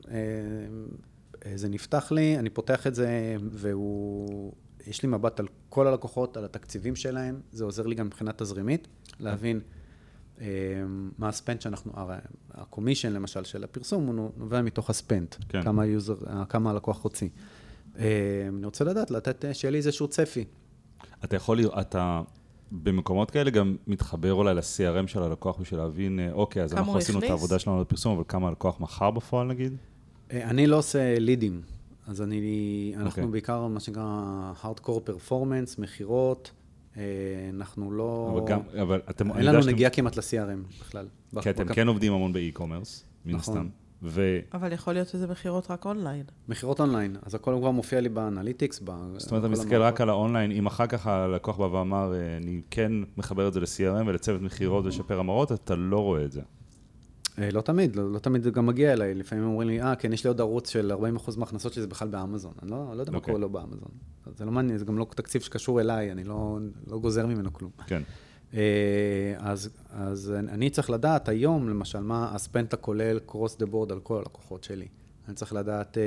זה נפתח לי, אני פותח את זה, והוא... יש לי מבט על כל הלקוחות, על התקציבים שלהם, זה עוזר לי גם מבחינה תזרימית, להבין מה הספנט שאנחנו, הקומישן למשל של הפרסום, הוא נובע מתוך הספנט, כמה היוזר, כמה הלקוח הוציא. אני רוצה לדעת, לתת, שיהיה לי איזשהו צפי. אתה יכול, אתה במקומות כאלה גם מתחבר אולי ל-סי אר אם של הלקוח, בשביל להבין, אוקיי, אז אנחנו עשינו את העבודה שלנו על הפרסום, אבל כמה הלקוח מחר בפועל נגיד? אני לא עושה לידים. אז אני, אנחנו בעיקר, מה שנקרא, hardcore performance, מחירות, אנחנו לא... אבל אתם... אין לנו נגיעה כמעט ל-סי אר אם בכלל. כי אתם כן עובדים המון באי-קומרס, מן הסתם. אבל יכול להיות שזה מחירות רק אונליין. מחירות אונליין, אז הכל כבר מופיע לי באנליטיקס. זאת אומרת, אתה מסתכל רק על האונליין, אם אחר כך הלקוח בא ואמר, אני כן מחבר את זה ל-סי אר אם ולצוות מחירות ולשפר המרות, אתה לא רואה את זה. לא תמיד, לא תמיד זה גם מגיע אליי. לפעמים אומרים לי, אה, כן, יש לי עוד ערוץ של ארבעים אחוז מהכנסות שזה בכלל באמזון. אני לא יודע מה קורה לא באמזון. זה לא מעניין, זה גם לא תקציב שקשור אליי, אני לא גוזר ממנו כלום. כן. אז אני צריך לדעת היום, למשל, מה הספנט הכולל קרוס דה בורד על כל הלקוחות שלי. אני צריך לדעת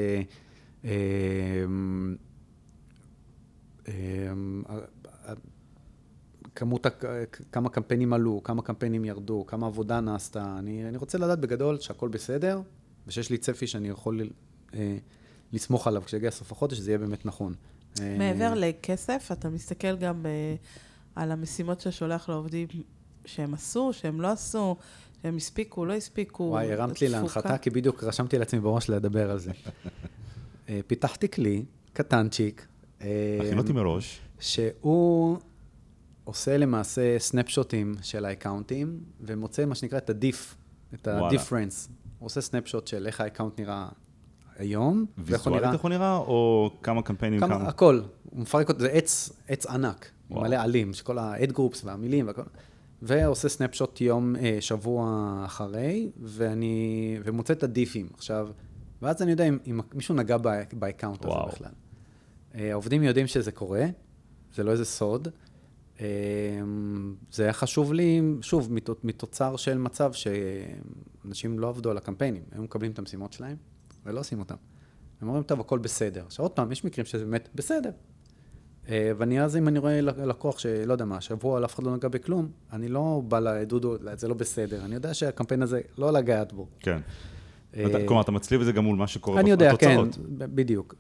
כמות, כמה קמפיינים עלו, כמה קמפיינים ירדו, כמה עבודה נעשתה. אני, אני רוצה לדעת בגדול שהכל בסדר, ושיש לי צפי שאני יכול אה, לסמוך עליו. כשיגיע סוף החודש, זה יהיה באמת נכון. מעבר אה... לכסף, אתה מסתכל גם אה, על המשימות ששולח לעובדים שהם עשו, שהם לא עשו, שהם הספיקו, לא הספיקו. וואי, הרמת לי להנחתה, כי בדיוק רשמתי לעצמי בראש לדבר על זה. אה, פיתחתי כלי, קטנצ'יק. אה, הכינותי מראש. שהוא... עושה למעשה סנאפשוטים של האקאונטים, ומוצא מה שנקרא את הדיף, את הדיפרנס. הוא עושה סנאפשוט של איך האקאונט נראה היום. ויזואלית איך הוא נראה, או כמה קמפיינים? כמה, הכל. הוא מפרק אותו, זה עץ, עץ ענק, מלא עלים, שכל ה-ad groups והמילים והכל. ועושה סנאפשוט יום, שבוע אחרי, ואני, ומוצא את הדיפים. עכשיו, ואז אני יודע אם, אם מישהו נגע באקאונט הזה בכלל. העובדים יודעים שזה קורה, זה לא איזה סוד. זה היה חשוב לי, שוב, מתוצר של מצב שאנשים לא עבדו על הקמפיינים, הם מקבלים את המשימות שלהם ולא עושים אותם. הם אומרים, טוב, הכל בסדר. שעוד פעם, יש מקרים שזה באמת בסדר. ואני אז, אם אני רואה לקוח שלא יודע מה, שבוע על אף אחד לא נגע בכלום, אני לא בא לדודו, זה לא בסדר. אני יודע שהקמפיין הזה לא לגעת בו. כן. כלומר, אתה מצליב את זה גם מול מה שקורה בתוצאות. אני יודע, כן, בדיוק.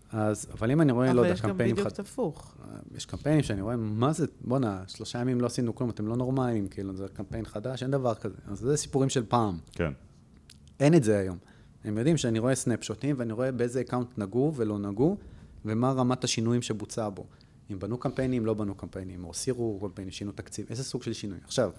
אבל אם אני רואה, לא יודע, קמפיינים... אבל יש גם בדיוק תפוך. יש קמפיינים שאני רואה, מה זה, בוא נה, שלושה ימים לא עשינו כלום, אתם לא נורמליים, כאילו, זה קמפיין חדש, אין דבר כזה. אז זה סיפורים של פעם. כן. אין את זה היום. הם יודעים שאני רואה סנאפשוטים, ואני רואה באיזה אקאונט נגעו ולא נגעו, ומה רמת השינויים שבוצע בו. אם בנו קמפיינים, לא בנו קמפיינים, או סירו קמפיינים, שינו תקציב, איזה סוג של שינוי. עכשיו,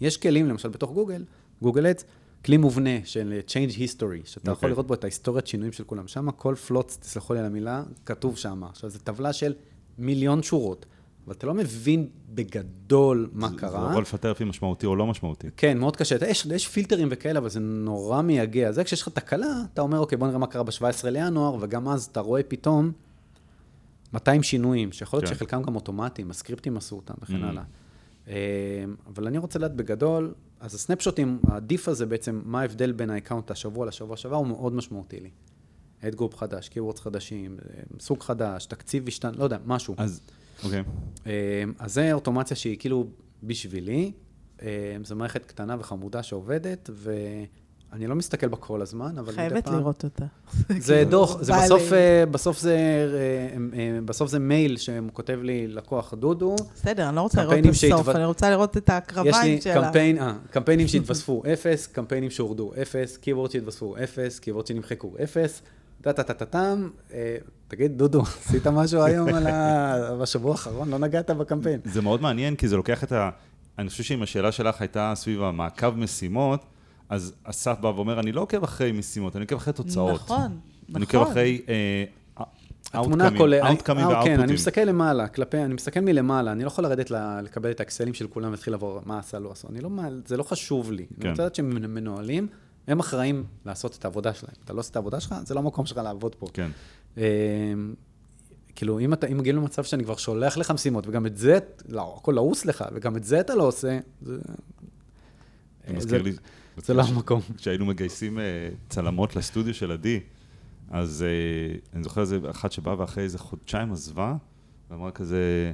יש כלים, למשל, בתוך גוגל, גוגל Ads, כלי מובנה של Change History, שאתה okay. יכול לראות בו את ההיסטוריית שינויים של כולם. שם כל פלוץ, תסלחו לי על המילה, כתוב שם. עכשיו, זו טבלה של מיליון שורות, אבל אתה לא מבין בגדול מה זה, קרה. זה יכול לפטר לפי משמעותי או לא משמעותי. כן, מאוד קשה. יש, יש פילטרים וכאלה, אבל זה נורא מייגע. זה כשיש לך תקלה, אתה אומר, אוקיי, בוא נראה מה קרה ב-שבעה עשר לינואר, וגם אז אתה רואה פתאום מאתיים שינויים, שיכול להיות okay. שחלקם גם אוטומטיים, הסקריפטים עשו אותם וכן mm. הלאה. אבל אני רוצה לדעת בגדול, אז הסנאפשוטים, הדיף הזה בעצם, מה ההבדל בין האקאונט השבוע לשבוע שבוע, הוא מאוד משמעותי לי. אד גרופ חדש, קיוורדס חדשים, סוג חדש, תקציב השתנה, לא יודע, משהו. אז, אוקיי. אז זה אוטומציה שהיא כאילו בשבילי, זו מערכת קטנה וחמודה שעובדת, ואני לא מסתכל בה כל הזמן, אבל... חייבת לראות אותה. זה דוח, זה בסוף, בסוף זה, בסוף זה מייל שכותב לי לקוח דודו. בסדר, אני לא רוצה לראות את הסוף, אני רוצה לראות את הקרביים שלה. יש לי קמפיין, אה, קמפיינים שהתווספו אפס, קמפיינים שהורדו אפס, קיבורד שהתווספו אפס, קיבורד שנמחקו אפס, טה-טה-טה-טה-טם, תגיד, דודו, עשית משהו היום על השבוע האחרון? לא נגעת בקמפיין. זה מאוד מעניין, כי זה לוקח את ה... אני חושב שאם השאלה שלך הייתה סביב המעקב משימות, אז אסף בא ואומר, אני לא עוקב אחרי משימות, אני עוקב אחרי תוצאות. נכון, נכון. אני עוקב אחרי אאוטקאמים ואאוטפוטים. אני מסתכל למעלה, כלפי, אני מסתכל מלמעלה, אני לא יכול לרדת לקבל את האקסלים של כולם ולהתחיל לעבור מה עשה, לא עשו. זה לא חשוב לי. אני רוצה לדעת שהם מנוהלים, הם אחראים לעשות את העבודה שלהם. אתה לא עושה את העבודה שלך, זה לא המקום שלך לעבוד פה. כן. כאילו, אם מגיעים למצב שאני כבר שולח לך משימות, וגם את זה, לא, הכל לעוס לך, וגם את זה אתה לא עושה, זה לא המקום. כשהיינו מגייסים צלמות לסטודיו של עדי, אז אני זוכר איזה אחת שבאה ואחרי איזה חודשיים עזבה, ואמרה כזה,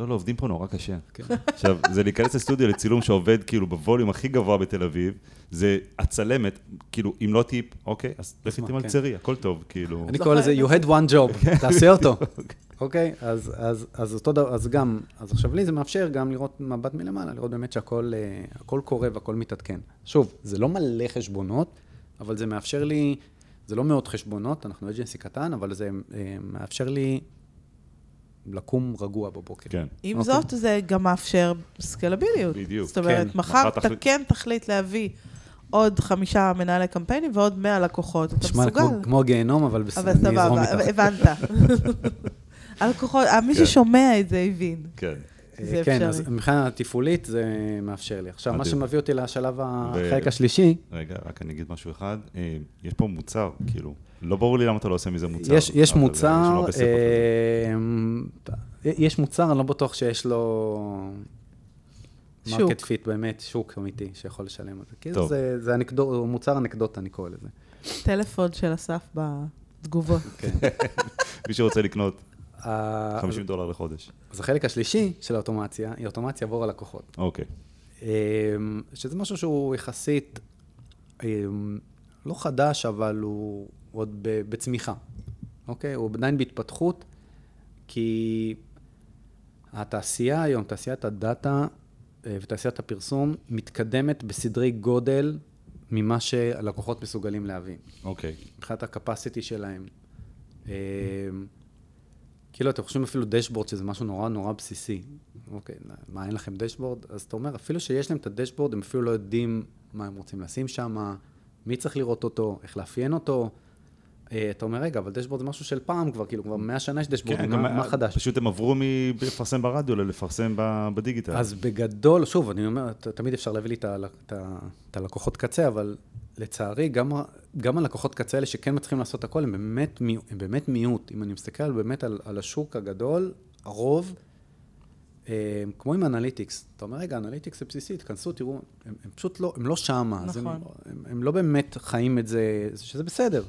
לא, לא, עובדים פה נורא קשה. עכשיו, זה להיכנס לסטודיו לצילום שעובד כאילו בווליום הכי גבוה בתל אביב, זה הצלמת, כאילו, אם לא טיפ, אוקיי, אז תחיתם על צרי, הכל טוב, כאילו. אני קורא לזה, you had one job, תעשה אותו. אוקיי, אז אותו דבר, אז גם, אז עכשיו לי זה מאפשר גם לראות מבט מלמעלה, לראות באמת שהכל קורה והכל מתעדכן. שוב, זה לא מלא חשבונות, אבל זה מאפשר לי, זה לא מאות חשבונות, אנחנו אג'נסי קטן, אבל זה מאפשר לי לקום רגוע בבוקר. כן. עם זאת, זה גם מאפשר סקלביליות. בדיוק. זאת אומרת, מחר אתה כן תחליט להביא עוד חמישה מנהלי קמפיינים ועוד מאה לקוחות. אתה מסוגל. כמו גיהנום, אבל בסדר. אבל סבבה, הבנת. הלקוחות, מי ששומע את זה הבין. כן. כן, אז מבחינה התפעולית זה מאפשר לי. עכשיו, מה שמביא אותי לשלב החלק השלישי... רגע, רק אני אגיד משהו אחד. יש פה מוצר, כאילו. לא ברור לי למה אתה לא עושה מזה מוצר. יש מוצר, יש מוצר, אני לא בטוח שיש לו מרקט פיט, באמת שוק אמיתי שיכול לשלם על זה. כי זה מוצר אנקדוט, אני קורא לזה. טלפון של אסף בתגובות. מי שרוצה לקנות. חמישים דולר לחודש. אז החלק השלישי של האוטומציה, היא אוטומציה עבור הלקוחות. אוקיי. שזה משהו שהוא יחסית, לא חדש, אבל הוא עוד בצמיחה. אוקיי? הוא עדיין בהתפתחות, כי התעשייה היום, תעשיית הדאטה ותעשיית הפרסום, מתקדמת בסדרי גודל ממה שהלקוחות מסוגלים להבין. אוקיי. מבחינת הקפסיטי שלהם. כאילו, אתם חושבים אפילו דשבורד, שזה משהו נורא נורא בסיסי. אוקיי, מה, אין לכם דשבורד? אז אתה אומר, אפילו שיש להם את הדשבורד, הם אפילו לא יודעים מה הם רוצים לשים שם, מי צריך לראות אותו, איך לאפיין אותו. אתה אומר, רגע, אבל דשבורד זה משהו של פעם כבר, כאילו, כבר מאה שנה יש דשבורד, מה חדש? פשוט הם עברו מלפרסם ברדיו ללפרסם בדיגיטל. אז בגדול, שוב, אני אומר, תמיד אפשר להביא לי את הלקוחות קצה, אבל לצערי, גם, גם הלקוחות קצה האלה שכן מצליחים לעשות הכל, הם באמת, הם באמת מיעוט. אם אני מסתכל באמת על, על השוק הגדול, הרוב, הם, כמו עם אנליטיקס. אתה אומר, רגע, אנליטיקס זה בסיסי, תכנסו, תראו, הם, הם פשוט לא, הם לא שמה. נכון. הם, הם, הם לא באמת חיים את זה, שזה בסדר.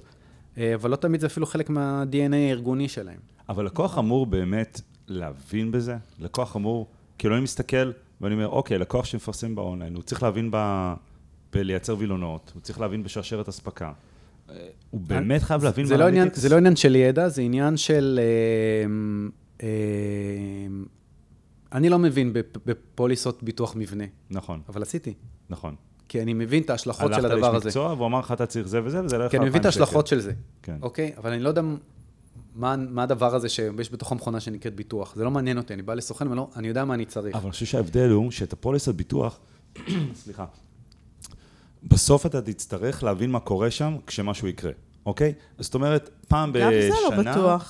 אבל לא תמיד זה אפילו חלק מה-די אן איי הארגוני שלהם. אבל לקוח אמור באמת להבין בזה. לקוח אמור, כאילו אני מסתכל, ואני אומר, אוקיי, לקוח שמפרסם באונליין, הוא צריך להבין ב... בלייצר וילונות, הוא צריך להבין בשרשרת הספקה. הוא באמת חייב להבין מה אנליטיקס. זה לא עניין של ידע, זה עניין של... אני לא מבין בפוליסות ביטוח מבנה. נכון. אבל עשיתי. נכון. כי אני מבין את ההשלכות של הדבר הזה. הלכת לאיש מקצוע, והוא אמר לך, אתה צריך זה וזה, וזה הלך... כי אני מבין את ההשלכות של זה. כן. אוקיי? אבל אני לא יודע מה הדבר הזה שיש בתוכו מכונה שנקראת ביטוח. זה לא מעניין אותי, אני בא לסוכן, אני יודע מה אני צריך. אבל אני חושב שההבדל הוא שאת הפוליסת ביטוח, סליחה, בסוף אתה תצטרך להבין מה קורה שם כשמשהו יקרה, אוקיי? זאת אומרת, פעם בשנה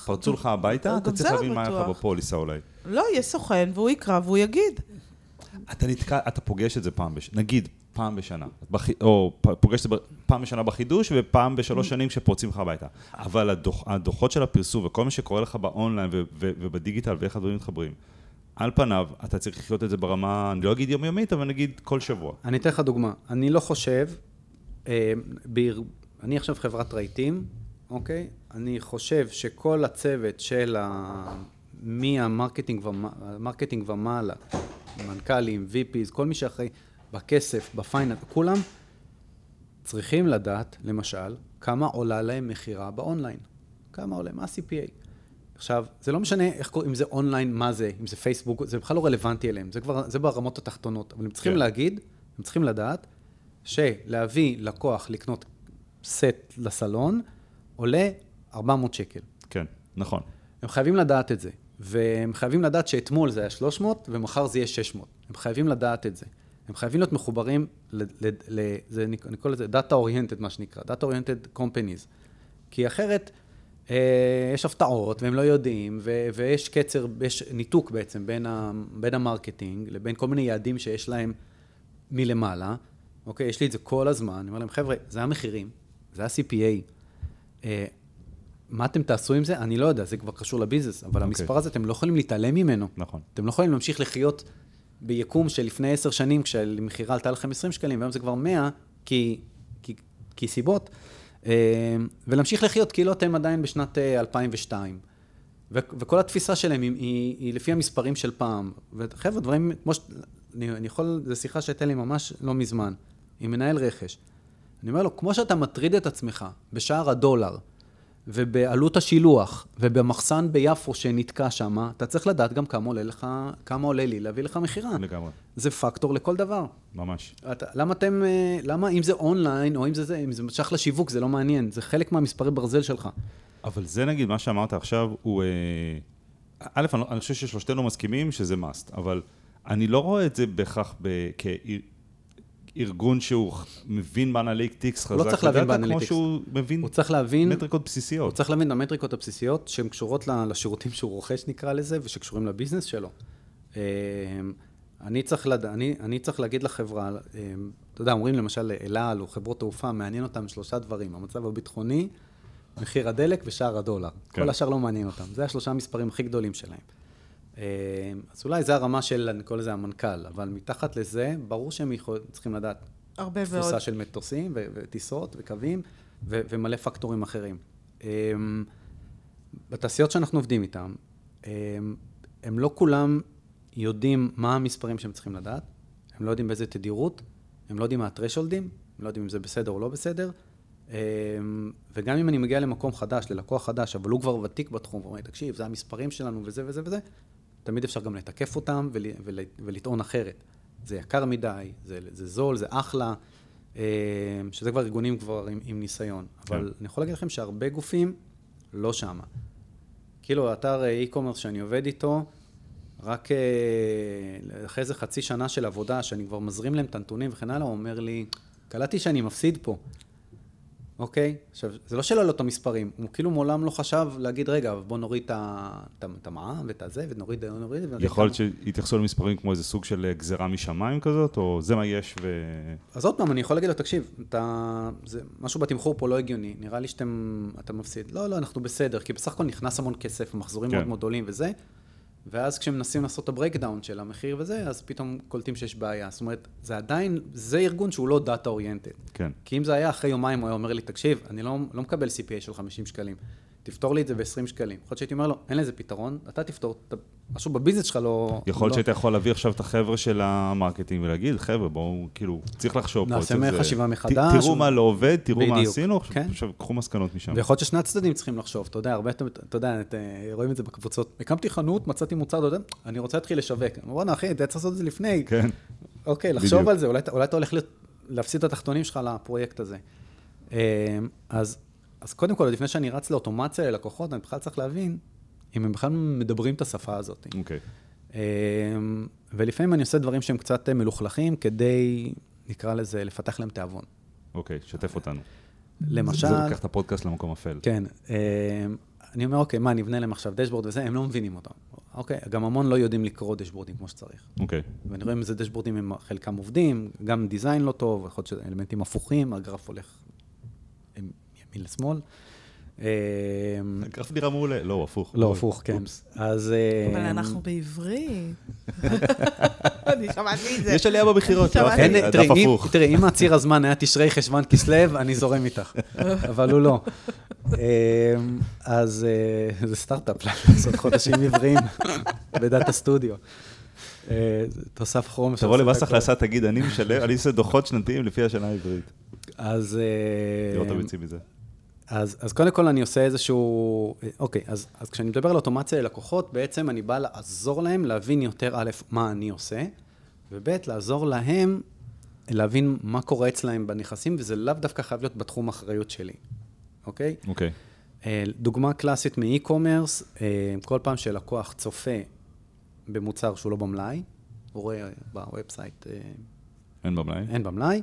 פרצו לך הביתה, אתה צריך להבין מה היה לך בפוליסה אולי. לא, יש סוכן והוא יקרא והוא יגיד. אתה פוגש את זה פעם בשנה, נגיד פעם בשנה, או פוגש את זה פעם בשנה בחידוש ופעם בשלוש שנים שפורצים לך הביתה. אבל הדוחות של הפרסום וכל מה שקורה לך באונליין ובדיגיטל ואיך הדברים מתחברים, על פניו, אתה צריך לחיות את זה ברמה, אני לא אגיד יומיומית, אבל נגיד כל שבוע. אני אתן לך דוגמה. אני לא חושב, אני עכשיו חברת רייטים, אוקיי? אני חושב שכל הצוות של המרקטינג ומעלה, מנכ"לים, וי פיז, כל מי שאחרי, בכסף, בפייננס, כולם צריכים לדעת, למשל, כמה עולה להם מחירה באונליין. כמה עולה, מה ה-סי פי איי? עכשיו, זה לא משנה איך, אם זה אונליין, מה זה, אם זה פייסבוק, זה בכלל לא רלוונטי אליהם, זה כבר, זה ברמות התחתונות, אבל הם צריכים להגיד, הם צריכים לדעת, שלהביא לקוח לקנות סט לסלון, עולה ארבע מאות שקל. כן, נכון. הם חייבים לדעת את זה, והם חייבים לדעת שאתמול זה היה שלוש מאות, ומחר זה יהיה שש מאות. הם חייבים לדעת את זה. הם חייבים להיות מחוברים, אני קורא לזה דאטה אוריינטד, מה שנקרא, דאטה אוריינטד קומפניז, כי אחרת, יש הפתעות והם לא יודעים, ויש קצר, יש ניתוק בעצם בין המרקטינג לבין כל מיני יעדים שיש להם מלמעלה. אוקיי, יש לי את זה כל הזמן. אני אומר להם, חבר'ה, זה המחירים, זה ה-סי פי איי. מה אתם תעשו עם זה? אני לא יודע, זה כבר קשור לביזנס, אבל המספר הזה, אתם לא יכולים להתעלם ממנו. נכון. אתם לא יכולים להמשיך לחיות ביקום שלפני עשר שנים, כשהמחירה עלתה לכם עשרים שקלים, והיום זה כבר מאה, כי סיבות. ולהמשיך לחיות, כאילו אתם עדיין בשנת אלפיים ושתיים. וכל התפיסה שלהם היא לפי המספרים של פעם. וחבר'ה, דברים, כמו ש... אני יכול, זו שיחה שהייתה לי ממש לא מזמן, עם מנהל רכש. אני אומר לו, כמו שאתה מטריד את עצמך בשער הדולר, ובעלות השילוח, ובמחסן ביפו שנתקע שם, אתה צריך לדעת גם כמה עולה לך, כמה עולה לי להביא לך מחירה. לגמרי. זה פקטור לכל דבר. ממש. אתה, למה אתם, למה אם זה אונליין, או אם זה זה, אם זה משך לשיווק, זה לא מעניין. זה חלק מהמספרי ברזל שלך. אבל זה נגיד, מה שאמרת עכשיו, הוא, א', אני, אני חושב ששלושתנו מסכימים שזה must, אבל אני לא רואה את זה בכך ב, כ... ארגון שהוא מבין באנליטיקס חזק. הוא לא צריך להבין באנליטיקס. הוא צריך להבין מטריקות בסיסיות. הוא צריך להבין את המטריקות הבסיסיות שהן קשורות לשירותים שהוא רוכש, נקרא לזה, ושקשורים לביזנס שלו. אני צריך, לד... אני, אני צריך להגיד לחברה, אתה יודע, אומרים למשל אלעל או חברות תעופה, מעניין אותם שלושה דברים. המצב הביטחוני, מחיר הדלק ושער הדולר. כן. כל השאר לא מעניין אותם. זה השלושה המספרים הכי גדולים שלהם. אז אולי זה הרמה של, אני קורא לזה המנכ"ל, אבל מתחת לזה, ברור שהם צריכים לדעת תפוסה של מטוסים וטיסות וקווים ומלא פקטורים אחרים. בתעשיות שאנחנו עובדים איתם, הם לא כולם יודעים מה המספרים שהם צריכים לדעת, הם לא יודעים באיזה תדירות, הם לא יודעים מה הטרשולדים, הם לא יודעים אם זה בסדר או לא בסדר, וגם אם אני מגיע למקום חדש, ללקוח חדש, אבל הוא כבר ותיק בתחום, ואומר, תקשיב, זה המספרים שלנו וזה וזה וזה, תמיד אפשר גם לתקף אותם ולטעון אחרת. זה יקר מדי, זה, זה זול, זה אחלה, שזה כבר ארגונים כבר עם, עם ניסיון. כן. אבל אני יכול להגיד לכם שהרבה גופים לא שמה. כאילו, אתר e-commerce שאני עובד איתו, רק אחרי זה חצי שנה של עבודה, שאני כבר מזרים להם את הנתונים וכן הלאה, הוא אומר לי, קלטתי שאני מפסיד פה. אוקיי? עכשיו, זה לא שלא לא את המספרים, הוא כאילו מעולם לא חשב להגיד, רגע, בוא נוריד את המע"מ ואת הזה, ונוריד, נוריד... יכול להיות שהתייחסו למספרים כמו איזה סוג של גזרה משמיים כזאת, או זה מה יש ו... אז עוד פעם, אני יכול להגיד לו, תקשיב, אתה... זה משהו בתמחור פה לא הגיוני, נראה לי שאתם... אתה מפסיד. לא, לא, אנחנו בסדר, כי בסך הכל נכנס המון כסף, מחזורים מאוד מאוד גדולים וזה, ואז כשמנסים לעשות את הברייקדאון של המחיר וזה, אז פתאום קולטים שיש בעיה. זאת אומרת, זה עדיין, זה ארגון שהוא לא דאטה אוריינטד. כן. כי אם זה היה אחרי יומיים, הוא היה אומר לי, תקשיב, אני לא, לא מקבל סי פי איי של חמישים שקלים, תפתור לי את זה ב-עשרים שקלים. יכול להיות שהייתי אומר לו, אין לזה פתרון, אתה תפתור, אתה, משהו בביזנס שלך לא... יכול להיות לא... שהיית יכול להביא עכשיו את החבר'ה של המרקטינג ולהגיד, חבר'ה, בואו, כאילו, צריך לחשוב פה. נעשה חשיבה מחדש. תראו מה לא עובד, תראו מה עשינו, עכשיו קחו מסקנות משם. ויכול להיות ששני הצדדים צריכים לחשוב, אתה יודע, הרבה, אתה יודע, רואים את זה בקבוצות. הקמתי חנות, מצאתי מוצר, אתה יודע, אני רוצה להתחיל לשווק. אמרו, אחי, אתה צריך לעשות את זה לפני. כן. אוקיי, לחשוב על זה, אולי, אולי אתה הולך להפסיד את התחתונים שלך לפרויקט הזה. אז אז קודם כל, לפני שאני רץ לאוטומציה ללקוחות, אני בכלל צריך להבין אם הם בכלל מדברים את השפה הזאת. אוקיי. Okay. ולפעמים אני עושה דברים שהם קצת מלוכלכים, כדי, נקרא לזה, לפתח להם תיאבון. אוקיי, okay, שתף אותנו. למשל... זה לקח את הפודקאסט למקום אפל. כן. אני אומר, אוקיי, okay, מה, נבנה להם עכשיו דשבורד וזה, הם לא מבינים אותם. אוקיי, okay, גם המון לא יודעים לקרוא דשבורדים כמו שצריך. אוקיי. Okay. ואני רואה אם זה דשבורדים עם חלקם עובדים, גם דיזיין לא טוב, יכול להיות שאלמנטים הפוכים, הגרף הולך... מיל לשמאל. הגרף נראה מעולה. לא, הוא הפוך. לא, הפוך, כן. אז... אבל אנחנו בעברית. אני שמעתי את זה. יש עלייה במחירות. תראה, אם הציר הזמן היה תשרי חשבן כסלב, אני זורם איתך. אבל הוא לא. אז זה סטארט-אפ, לעשות חודשים עבריים בדאטה סטודיו. תוסף חום. תבוא לבאס הכנסה, תגיד, אני משלם, אני עושה דוחות שנתיים לפי השנה העברית. אז... לראות הביצים מזה. אז, אז קודם כל אני עושה איזשהו... אוקיי, אז, אז כשאני מדבר על אוטומציה ללקוחות, בעצם אני בא לעזור להם להבין יותר א', מה אני עושה, וב' לעזור להם להבין מה קורה אצלהם בנכסים, וזה לאו דווקא חייב להיות בתחום האחריות שלי. אוקיי? אוקיי. דוגמה קלאסית מ-e-commerce, כל פעם שלקוח צופה במוצר שהוא לא במלאי, הוא רואה בוובסייט... אין במלאי. אין במלאי.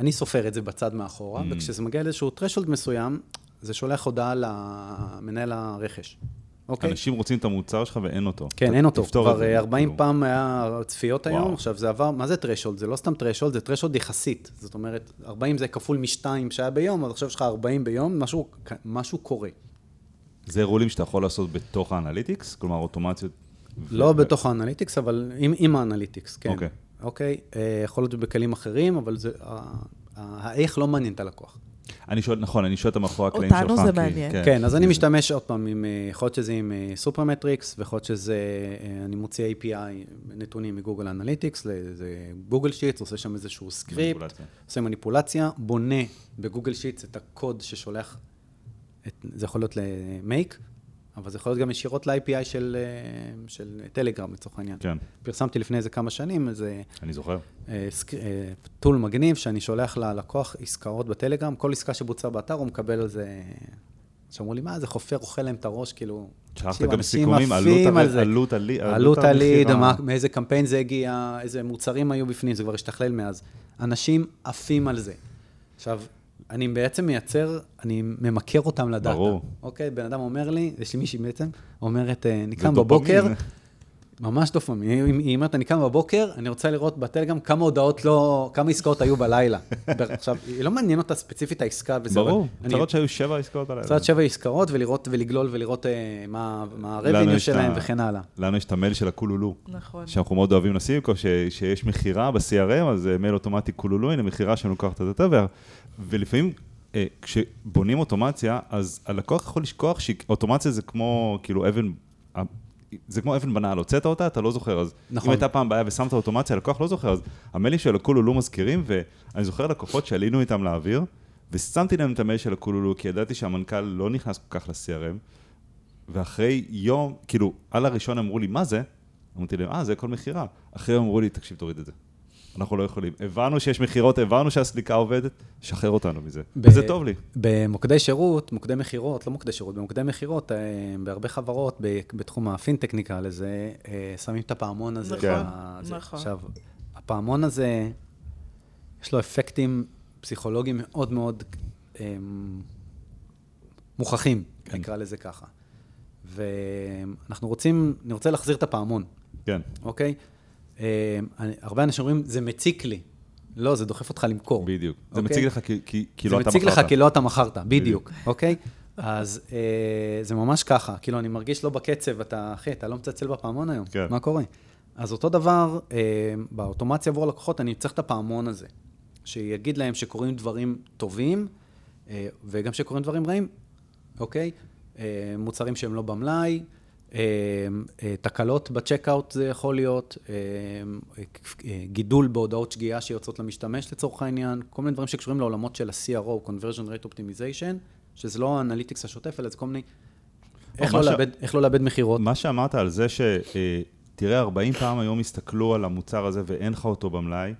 אני סופר את זה בצד מאחורה, וכשזה מגיע לאיזשהו טרשולד מסוים, זה שולח הודעה למנהל הרכש. אנשים רוצים את המוצר שלך ואין אותו. כן, אין אותו. כבר ארבעים פעם היה צפיות היום, עכשיו זה עבר, מה זה טרשולד? זה לא סתם טרשולד, זה טרשולד יחסית. זאת אומרת, ארבעים זה כפול משתיים שעה ביום, אז עכשיו שלך ארבעים ביום, משהו קורה. זה רולים שאתה יכול לעשות בתוך האנליטיקס? כלומר, אוטומציות? לא בתוך האנליטיקס, אבל עם האנליטיקס, כן. אוקיי. אוקיי, יכול להיות בכלים אחרים, אבל זה, האיך לא מעניין את הלקוח. אני שואל, נכון, אני שואל את המאחורי הקלעים שלך. אותנו זה מעניין. כן, אז אני משתמש עוד פעם עם, יכול להיות שזה עם סופרמטריקס, ויכול להיות שזה, אני מוציא איי פי איי נתונים מגוגל אנליטיקס, לגוגל שיטס, עושה שם איזשהו סקריפט, עושה מניפולציה, בונה בגוגל שיטס את הקוד ששולח, זה יכול להיות ל-Make, אבל זה יכול להיות גם ישירות ל-איי פי איי של, של טלגרם, לצורך העניין. כן. פרסמתי לפני איזה כמה שנים, איזה... אני זוכר. סק... טול מגניב שאני שולח ללקוח עסקאות בטלגרם, כל עסקה שבוצע באתר הוא מקבל על זה... שאמרו לי, מה, זה חופר, אוכל להם את הראש, כאילו... שלחת גם סיכומים, עלות הליד, עלות הליד, מאיזה קמפיין זה הגיע, איזה מוצרים היו בפנים, זה כבר השתכלל מאז. אנשים עפים על זה. עכשיו... אני בעצם מייצר, אני ממכר אותם לדאטה. ברור. אוקיי, בן אדם אומר לי, יש לי מישהי בעצם, אומרת, אני קם בבוקר, ממש דופמין, היא אומרת, אני קם בבוקר, אני רוצה לראות בטלגרם כמה הודעות לא, כמה עסקאות היו בלילה. עכשיו, היא לא מעניין אותה ספציפית העסקה. ברור, צרות שהיו שבע עסקאות הלילה. צרות שבע עסקאות ולראות, ולגלול ולראות מה הרוויניו שלהם וכן הלאה. לנו יש את המייל של הקולולו. נכון. שאנחנו מאוד אוהבים לשים, כמו שיש מחירה ב-סי אר אם, אז מייל אוטומטי קולולו, הנה מחירה שלוקחת את הדבר. ולפעמים כשבונים אוטומציה, אז הלקוח יכול לשכוח שאוטומציה זה כמו, כאילו, אבן, זה כמו אבן בנעל, הוצאת אותה, אתה לא זוכר, אז נכון. אם הייתה פעם בעיה ושמת אוטומציה, הלקוח לא זוכר, אז המיילים של הקולולו מזכירים, ואני זוכר לקוחות שעלינו איתם לאוויר, ושמתי להם את המייל של הקולולו, כי ידעתי שהמנכ"ל לא נכנס כל כך ל-סי אר אם, ואחרי יום, כאילו, על הראשון אמרו לי, מה זה? אמרתי להם, אה, זה כל מחירה. אחרי יום אמרו לי, תקשיב, תוריד את זה. אנחנו לא יכולים. הבנו שיש מחירות, הבנו שהסליקה עובדת, שחרר אותנו מזה. וזה טוב לי. במוקדי שירות, מוקדי מחירות, לא מוקדי שירות, במוקדי מחירות, בהרבה חברות, בתחום הפינטקניקה לזה, שמים את הפעמון הזה. נכון, נכון. עכשיו, הפעמון הזה, יש לו אפקטים פסיכולוגיים מאוד מאוד מוכחים, נקרא לזה ככה. ואנחנו רוצים, אני רוצה להחזיר את הפעמון. כן. אוקיי? הרבה אנשים אומרים, זה מציק לי. לא, זה דוחף אותך למכור. בדיוק. זה מציק לך כי לא אתה מכרת. זה מציק לך כי לא אתה מכרת, בדיוק. אוקיי? אז זה ממש ככה. כאילו, אני מרגיש לא בקצב, אתה, אחי, אתה לא מצלצל בפעמון היום. מה קורה? אז אותו דבר, באוטומציה עבור לקוחות, אני צריך את הפעמון הזה, שיגיד להם שקוראים דברים טובים, וגם שקוראים דברים רעים. אוקיי? מוצרים שהם לא במלאי, תקלות בצ'קאוט זה יכול להיות, גידול בהודעות שגיאה שיוצאות למשתמש לצורך העניין, כל מיני דברים שקשורים לעולמות של ה-סי אר או, Conversion Rate Optimization, שזה לא האנליטיקס השוטף, אלא זה כל מיני, איך לא לאבד מחירות. מה שאמרת על זה שתראה ארבעים פעם היום הסתכלו על המוצר הזה ואין לך אותו במלאי,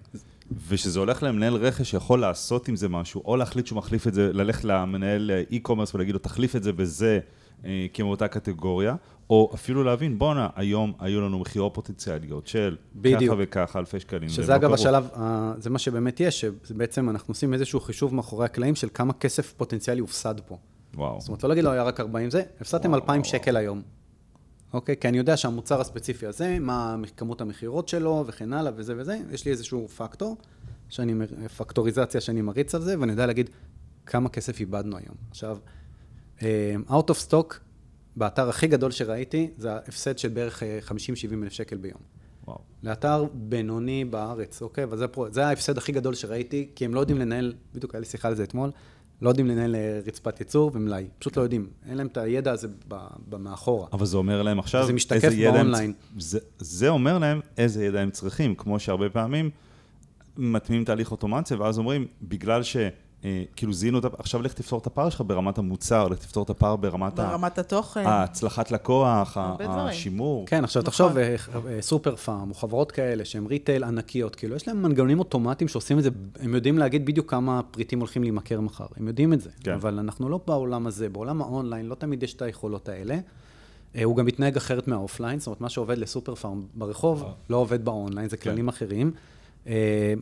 ושזה הולך למנהל רכש שיכול לעשות עם זה משהו, או להחליט שהוא מחליף את זה, ללכת למנהל e-commerce ולהגיד לו, תחליף את זה בזה כמו אותה קטגוריה, או אפילו להבין, בונה, היום היו לנו מחירות פוטנציאליות של ככה וככה, אלפי שקלים. שזה אגב השלב, זה מה שבאמת יש, שבעצם אנחנו עושים איזשהו חישוב מאחורי הקלעים של כמה כסף פוטנציאלי הופסד פה. וואו. זאת אומרת, לא להגיד לו, היה רק ארבעים זה, הפסדתם אלפיים שקל היום. אוקיי? כי אני יודע שהמוצר הספציפי הזה, מה כמות המחירות שלו וכן הלאה וזה וזה, יש לי איזשהו פקטור, פקטוריזציה שאני מריץ על זה, ואני יודע להגיד כמה כסף איבדנו היום. עכשיו, Out of Stock, באתר הכי גדול שראיתי, זה ההפסד של בערך חמישים שבעים אלף שקל ביום. וואו. לאתר בינוני בארץ, אוקיי? וזה הפרו... זה ההפסד הכי גדול שראיתי, כי הם לא יודעים לנהל, בדיוק היה לי שיחה על זה אתמול, לא יודעים לנהל רצפת ייצור ומלאי. פשוט לא יודעים. אין להם את הידע הזה במאחורה. אבל זה אומר להם עכשיו... זה משתקף באונליין. זה, זה אומר להם איזה ידע הם צריכים, כמו שהרבה פעמים מתמימים תהליך אוטומציה, ואז אומרים, בגלל ש... כאילו זיהינו אותה, עכשיו לך תפתור את הפער שלך ברמת המוצר, לך תפתור את הפער ברמת... ברמת התוכן. ההצלחת לקוח, השימור. כן, עכשיו תחשוב, סופר פארם, או חברות כאלה שהן ריטייל ענקיות, כאילו יש להם מנגנונים אוטומטיים שעושים את זה, הם יודעים להגיד בדיוק כמה פריטים הולכים להימכר מחר, הם יודעים את זה, אבל אנחנו לא בעולם הזה, בעולם האונליין לא תמיד יש את היכולות האלה, הוא גם מתנהג אחרת מהאופליין, זאת אומרת מה שעובד לסופר פארם ברחוב, לא עובד באונליין, זה כללים אחרים.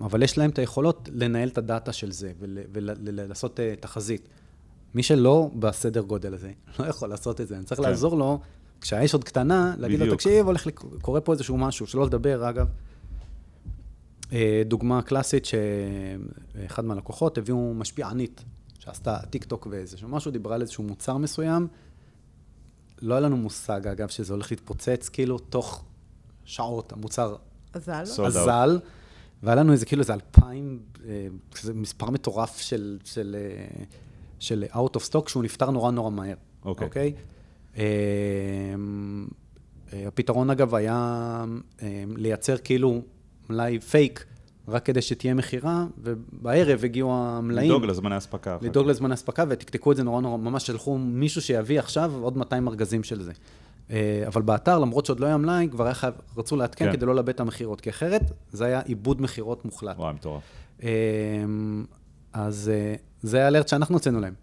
אבל יש להם את היכולות לנהל את הדאטה של זה ולעשות תחזית. מי שלא בסדר גודל הזה, לא יכול לעשות את זה. אני צריך לעזור לו, כשהאש עוד קטנה, להגיד לו, תקשיב, קורה פה איזשהו משהו, שלא לדבר, אגב. דוגמה קלאסית שאחד מהלקוחות הביאו משפיענית, שעשתה טיק-טוק ואיזשהו משהו, דיברה על איזשהו מוצר מסוים. לא היה לנו מושג, אגב, שזה הולך להתפוצץ, כאילו, תוך שעות המוצר אזל. והיה לנו איזה כאילו איזה אלפיים, זה מספר מטורף של, של, של Out of Stock, שהוא נפטר נורא נורא מהר. אוקיי. Okay. Okay? הפתרון אגב היה לייצר כאילו מלאי פייק, רק כדי שתהיה מחירה, ובערב הגיעו המלאים. לדאוג לזמן ההספקה. לדאוג לזמן ההספקה, ותקתקו את זה נורא נורא, ממש שלחו מישהו שיביא עכשיו עוד מאתיים ארגזים של זה. אבל באתר, למרות שעוד לא היה מלאי, כבר רצו להתקן כדי לא לאבד את המחירות, כי אחרת זה היה עיבוד מחירות מוחלט. וואי, מטורף. אז זה היה אלרט שאנחנו הוצאנו להם.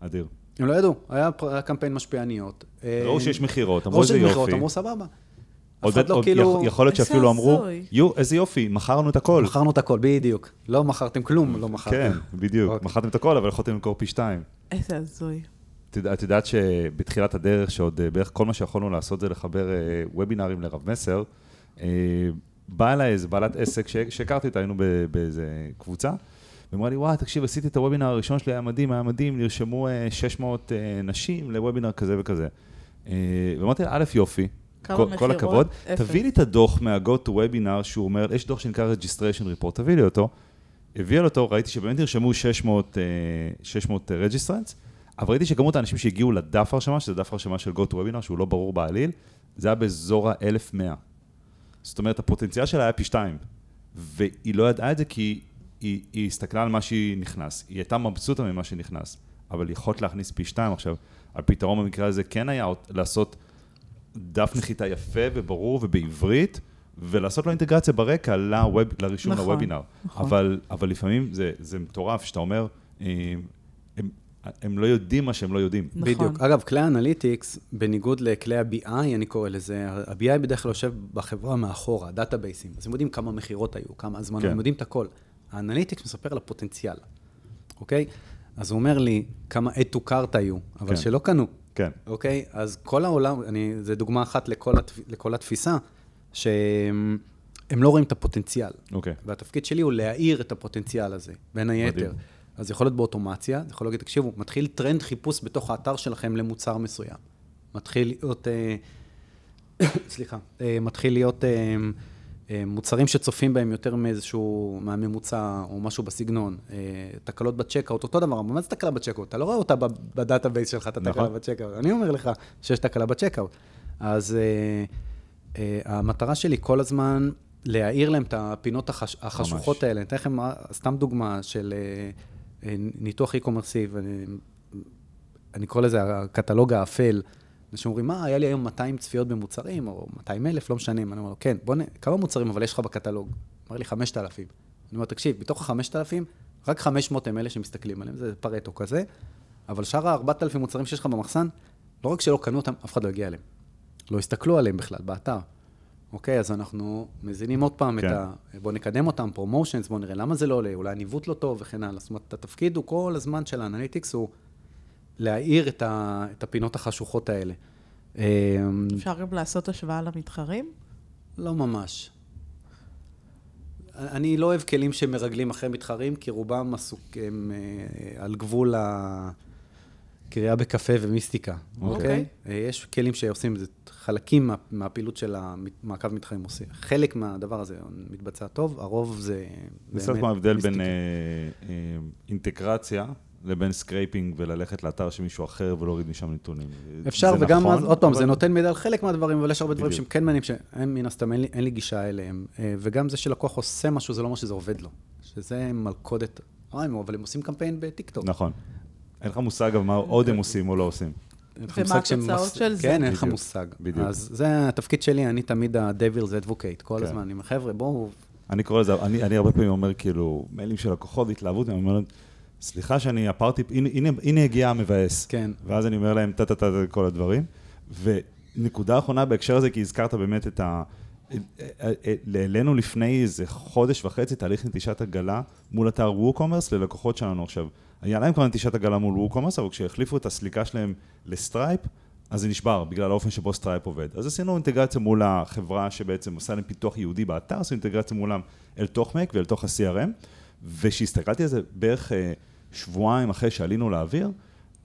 אדיר. הם לא ידעו, היה קמפיין משפיעניות. ראו שיש מחירות, אמרו זה יופי. אמרו סבבה. יכול להיות שאפילו אמרו, איזה יופי, מכרנו את הכל. מכרנו את הכל, בדיוק. לא מכרתם כלום, לא מכרתם. כן, בדיוק. מכרתם את הכל, אבל יכולתם למכור פי שתיים. איזה הזוי. את יודעת שבתחילת הדרך, שעוד בערך כל מה שיכולנו לעשות זה לחבר וובינרים לרב מסר, באה אליי איזה בעלת עסק שהכרתי אותה, היינו באיזה קבוצה, ואמרה לי, וואי, תקשיב, עשיתי את הוובינר הראשון שלי, היה מדהים, היה מדהים, נרשמו שש מאות נשים לוובינר כזה וכזה. ואמרתי לה, א', יופי, כל הכבוד, תביא לי את הדוח מהגוט וובינר, שהוא אומר, יש דוח שנקרא registration report, תביא לי אותו, הביאה לו אותו, ראיתי שבאמת נרשמו שש מאות registrants, אבל ראיתי שכמות האנשים שהגיעו לדף הרשמה, שזה דף הרשמה של גוט וובינר, שהוא לא ברור בעליל, זה היה באזור ה-אלף ומאה. זאת אומרת, הפוטנציאל שלה היה פי שתיים, והיא לא ידעה את זה כי היא, היא הסתכלה על מה שהיא נכנס. היא הייתה מבסוטה ממה שהיא נכנס, אבל יכולת להכניס פי שתיים עכשיו. הפתרון במקרה הזה כן היה לעשות דף נחיתה יפה וברור ובעברית, ולעשות לו אינטגרציה ברקע לרישום נכון, לוובינר. נכון. אבל, אבל לפעמים זה, זה מטורף, שאתה אומר, הם, הם לא יודעים מה שהם לא יודעים. נכון. בדיוק. אגב, כלי האנליטיקס, בניגוד לכלי ה-בי איי, אני קורא לזה, ה-בי איי בדרך כלל יושב בחברה מאחורה, הדאטאבייסים, אז הם יודעים כמה מחירות היו, כמה הזמן, כן. הם יודעים את הכל. האנליטיקס מספר על הפוטנציאל, אוקיי? אז הוא אומר לי כמה עד תוקרת היו, אבל כן. שלא קנו. כן. אוקיי? אז כל העולם, אני, זה דוגמה אחת לכל, התפ, לכל התפיסה, שהם לא רואים את הפוטנציאל. אוקיי. והתפקיד שלי הוא להאיר את הפוטנציאל הזה, בין היתר. מדהים. אז יכול להיות באוטומציה, יכול להיות, תקשיבו, מתחיל טרנד חיפוש בתוך האתר שלכם למוצר מסוים. מתחיל להיות, סליחה, מתחיל להיות מוצרים שצופים בהם יותר מאיזשהו, מהממוצע או משהו בסגנון, תקלות בצ'קאוט, אותו דבר, מה זה תקלה בצ'קאוט? אתה לא רואה אותה בדאטאבייס שלך, אתה תקלה בצ'קאוט. אני אומר לך שיש תקלה בצ'קאוט. אז המטרה שלי כל הזמן להאיר להם את הפינות החשוכות האלה. אני אתן לכם סתם דוגמה של ניתוח אי-קומרסי, ואני קורא לזה הקטלוג האפל, שאומרים, מה, היה לי היום מאתיים צפיות במוצרים, או מאתיים אלף, לא משנה. אני אומר לו, כן, בוא נ... כמה מוצרים אבל יש לך בקטלוג? אמר לי, חמשת אלפים. אני אומר, תקשיב, בתוך ה-חמשת אלפים, רק חמש מאות הם אלה שמסתכלים עליהם, זה פרטו כזה, אבל שאר ה-ארבעת אלפים מוצרים שיש לך במחסן, לא רק שלא קנו אותם, אף אחד לא הגיע אליהם. לא הסתכלו עליהם בכלל, באתר. אוקיי, אז אנחנו מזינים עוד פעם כן. את ה... בוא נקדם אותם, פרומושנס, בוא נראה למה זה לא עולה, אולי הניווט לא טוב וכן הלאה. זאת אומרת, התפקיד הוא כל הזמן של האנליטיקס הוא להאיר את, ה... את הפינות החשוכות האלה. אפשר גם לעשות השוואה למתחרים? לא ממש. אני לא אוהב כלים שמרגלים אחרי מתחרים, כי רובם עסוק, הם על גבול הקריאה בקפה ומיסטיקה. אוקיי? אוקיי? יש כלים שעושים את זה. חלקים מה, מהפעילות של המעקב מתחרים עושה. חלק מהדבר הזה מתבצע טוב, הרוב זה... בסדר מה ההבדל בין אה, אה, אינטגרציה לבין סקרייפינג וללכת לאתר שמישהו אחר ולא הוריד משם נתונים. אפשר וגם, נכון, אז, עוד פעם, אבל... זה נותן מידע על חלק מהדברים, אבל יש הרבה דברים שהם כן מנים, שהם מן הסתם, אין לי, אין לי גישה אליהם. וגם זה שלקוח עושה משהו, זה לא אומר שזה עובד לו. שזה מלכודת, אבל הם עושים קמפיין בטיקטוק. נכון. אין לך מושג, אבל מה עוד הם עושים או לא עושים. ומה התוצאות של זה? כן, אין לך מושג. אז זה התפקיד שלי, אני תמיד הדביל אדבוקייט, כל הזמן. עם החבר'ה, בואו... אני קורא לזה, אני הרבה פעמים אומר כאילו, מיילים של לקוחות, התלהבות, אני אומר, סליחה שאני הפרטיפ, הנה הגיעה המבאס. כן. ואז אני אומר להם, טה-טה-טה, כל הדברים. ונקודה האחרונה בהקשר הזה, כי הזכרת באמת את ה... העלינו לפני איזה חודש וחצי, תהליך נטישת הגלה מול אתר וו-קומרס ללקוחות שלנו עכשיו. היה להם כבר נטישת הגלה מול וו-קומרס, אבל כשהחליפו את הסליקה שלהם לסטרייפ, אז זה נשבר בגלל האופן שבו סטרייפ עובד. אז עשינו אינטגרציה מול החברה שבעצם עושה להם פיתוח יהודי באתר, עשינו אינטגרציה מולם אל תוך Make ואל תוך ה-סי אר אם, ושהסתכלתי על זה בערך שבועיים אחרי שעלינו לאוויר,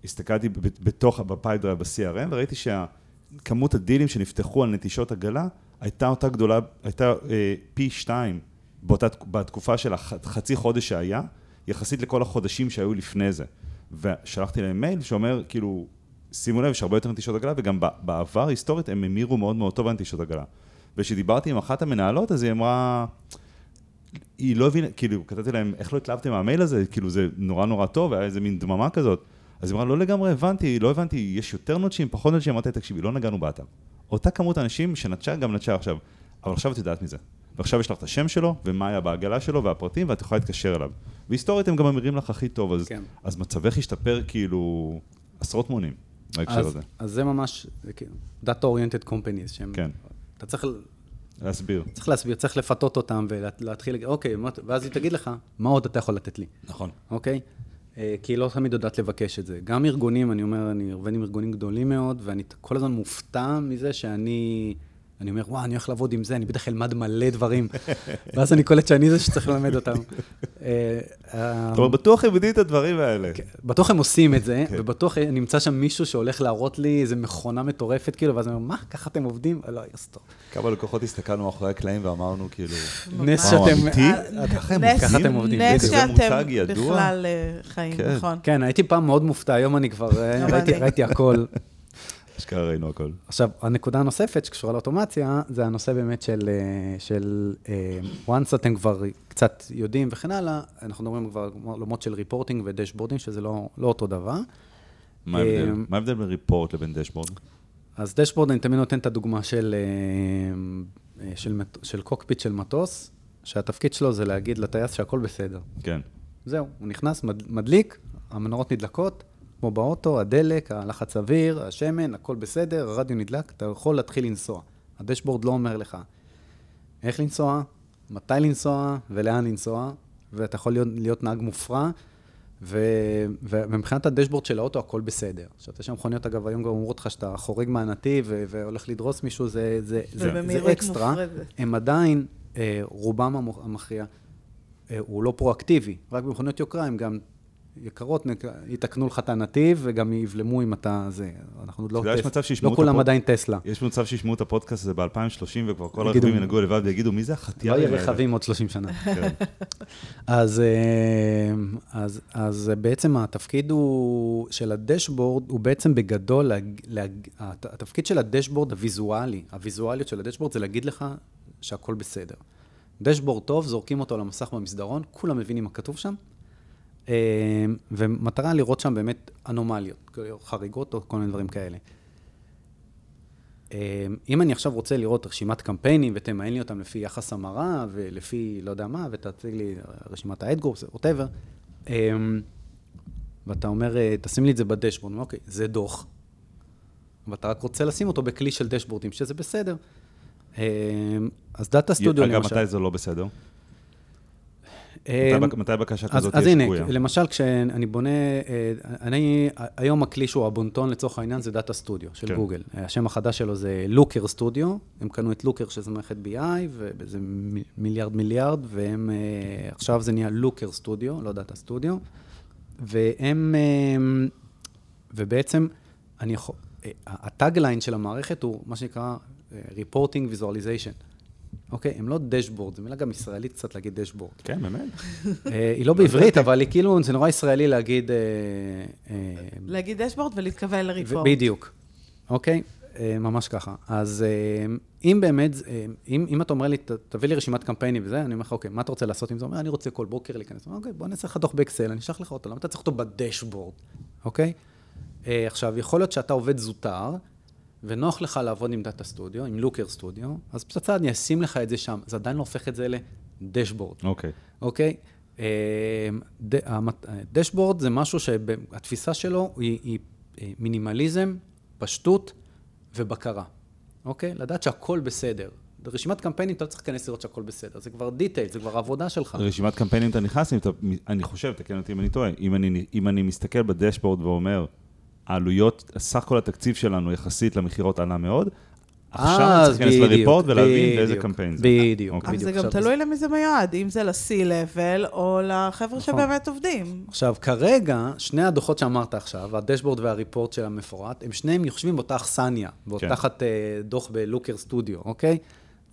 הסתכלתי בתוך, בפיידרייב, ב-סי אר אם, וראיתי שכמות הדילים שנפתחו על נטישות הגלה הייתה אותה גדולה, הייתה פי שתיים באותה, בתקופה של החצי חודש שהיה, יחסית לכל החודשים שהיו לפני זה. ושלחתי להם מייל שאומר, כאילו, שימו לב, יש הרבה יותר אנטישות עגלה, וגם בעבר, היסטורית, הם המירו מאוד מאוד טוב אנטישות עגלה. ושדיברתי עם אחת המנהלות, אז היא אמרה, היא לא הבינה, כאילו, כתבתי להם, איך לא התלהבתם מהמייל הזה? כאילו, זה נורא נורא טוב, היה איזה מין דממה כזאת. אז היא אמרה, לא לגמרי הבנתי, לא הבנתי, יש יותר נוטשים, פחות נוטשים, אמרתי, תקשיבי, לא נגענו באתר. אותה כמות אנשים שנטשה, גם נטשה עכשיו. אבל עכשיו את יודעת מזה. ועכשיו יש לך את השם שלו, ומה היה בעגלה שלו, והפרטים, ואת יכולה להתקשר אליו. והיסטורית הם גם ממירים לך הכי טוב, אז, כן. אז מצבך ישתפר, כאילו, עשרות מונים, בהקשר הזה. אז זה ממש, זה כאילו, data-oriented companies, שהם, כן. אתה צריך להסביר. צריך להסביר, צריך לפתות אותם, ולהתחיל, אוקיי, ואז היא תגיד לך, מה עוד אתה יכול לתת לי? נכון. אוקיי? כי לא תמיד יודעת לבקש את זה. גם ארגונים, אני אומר, אני עובד עם ארגונים גדולים מאוד, ואני כל הזמן מופתע מזה שאני, אני אומר, וואה, אני הולך לעבוד עם זה, אני בטח אלמד מלא דברים. ואז אני קולט שאני זה שצריך ללמד אותם. אתה אומר, בטוח הם יודעים את הדברים האלה. בטוח הם עושים את זה, ובטוח נמצא שם מישהו שהולך להראות לי איזו מכונה מטורפת, כאילו, ואז אני אומר, מה, ככה אתם עובדים? לא, יסתור. כמה לקוחות הסתכלנו מאחורי הקלעים ואמרנו, כאילו, נס שאתם עובדים. נס שאתם בכלל חיים, נכון. כן, הייתי פעם מאוד מופתע, היום אני כבר ראיתי הכל. שכרה ראינו הכל. עכשיו, הנקודה הנוספת שקשורה לאוטומציה, זה הנושא באמת של, של, once אתם כבר קצת יודעים וכן הלאה, אנחנו מדברים כבר לומות של ריפורטינג ודשבורדינג, שזה לא, לא אותו דבר. מה ההבדל? מה ההבדל בין ריפורט לבין דשבורד? אז דשבורד, אני תמיד נותן את הדוגמה של, של, של קוקפיט של מטוס, שהתפקיד שלו זה להגיד לטייס שהכל בסדר. כן. זהו, הוא נכנס, מדליק, המנורות נדלקות, כמו באוטו, הדלק, הלחץ אוויר, השמן, הכל בסדר, הרדיו נדלק, אתה יכול להתחיל לנסוע. הדשבורד לא אומר לך איך לנסוע, מתי לנסוע ולאן לנסוע, ואתה יכול להיות, להיות נהג מופרע, ומבחינת הדשבורד של האוטו הכל בסדר. עכשיו, יש שם מכוניות, אגב, היום גם אומרות לך שאתה חורג מהנתיב והולך לדרוס מישהו, זה, זה, זה, זה אקסטרה. הם עדיין, רובם המכריע, הוא לא פרואקטיבי, רק במכוניות יוקרה הם גם יקרות, יתקנו לך את הנתיב, וגם יבלמו אם אתה זה. אנחנו עוד לא כולם עדיין טסלה. יש מצב שישמעו את הפודקאסט הזה ב-אלפיים ושלושים, וכבר כל הרכבים ינגעו לבד, ויגידו, מי זה החטייה? לא יהיה רכבים עוד שלושים שנה. אז בעצם התפקיד של הדשבורד, הוא בעצם בגדול, התפקיד של הדשבורד הוויזואלי, הוויזואליות של הדשבורד, זה להגיד לך שהכל בסדר. דשבורד טוב, זורקים אותו למסך במסדרון, כולם מבינים מה כתוב שם, ומטרה לראות שם באמת אנומליות, חריגות או כל מיני דברים כאלה. אם אני עכשיו רוצה לראות רשימת קמפיינים, ותמעין לי אותם לפי יחס המרה, ולפי לא יודע מה, ותציג לי רשימת האדגורס, ווטאבר, ואתה אומר, תשים לי את זה בדשבורד, אוקיי, זה דוח. ואתה רק רוצה לשים אותו בכלי של דשבורדים, שזה בסדר. אז דאטה סטודיו למשל. אגב, מתי זה לא בסדר? מתי בקשה כזאת יש קויה? למשל, כשאני בונה, אני, היום הכלי שהוא הבונטון לצורך העניין זה דאטה סטודיו של גוגל. השם החדש שלו זה לוקר סטודיו, הם קנו את לוקר שזה מערכת בי איי, וזה מיליארד מיליארד, והם, עכשיו זה נהיה לוקר סטודיו, לא דאטה סטודיו, והם, ובעצם, אני יכול, הטאגליין של המערכת הוא מה שנקרא reporting visualization. אוקיי, הם לא דשבורד, זו מילה גם ישראלית קצת להגיד דשבורד. כן, באמת. היא לא בעברית, אבל היא כאילו, זה נורא ישראלי להגיד... להגיד דשבורד ולהתכוון לריפורט. בדיוק, אוקיי? ממש ככה. אז אם באמת, אם אתה אומר לי, תביא לי רשימת קמפיינים וזה, אני אומר לך, אוקיי, מה אתה רוצה לעשות עם זה? אומר, אני רוצה כל בוקר להיכנס. אוקיי, בוא נעשה לך דוח באקסל, אני אשלח לך אותו, למה אתה צריך אותו בדשבורד, אוקיי? עכשיו, יכול להיות שאתה עובד זוטר, ונוח לך לעבוד עם דאטה סטודיו, עם לוקר סטודיו, אז פצצה, אני אשים לך את זה שם, זה עדיין לא הופך את זה לדשבורד. אוקיי. אוקיי? דשבורד זה משהו שהתפיסה שלו היא מינימליזם, פשטות ובקרה. אוקיי? לדעת שהכל בסדר. רשימת קמפיינים, אתה לא צריך להיכנס לראות שהכל בסדר. זה כבר דיטייל, זה כבר עבודה שלך. רשימת קמפיינים, אתה נכנס, אני חושב, תקן אותי אם אני טועה, אם אני מסתכל בדשבורד ואומר, העלויות, סך כל התקציב שלנו יחסית למחירות עלה מאוד, עכשיו צריך להיכנס לריפורט ולהבין איזה קמפיין זה. בדיוק. אבל זה גם תלוי למי זה מיועד, אם זה ל-C-Level או לחבר'ה שבאמת עובדים. עכשיו, כרגע, שני הדוחות שאמרת עכשיו, הדשבורד והריפורט של המפורט, הם שניהם יושבים באותה אכסניה, באותה תחת דוח בלוקר סטודיו, אוקיי?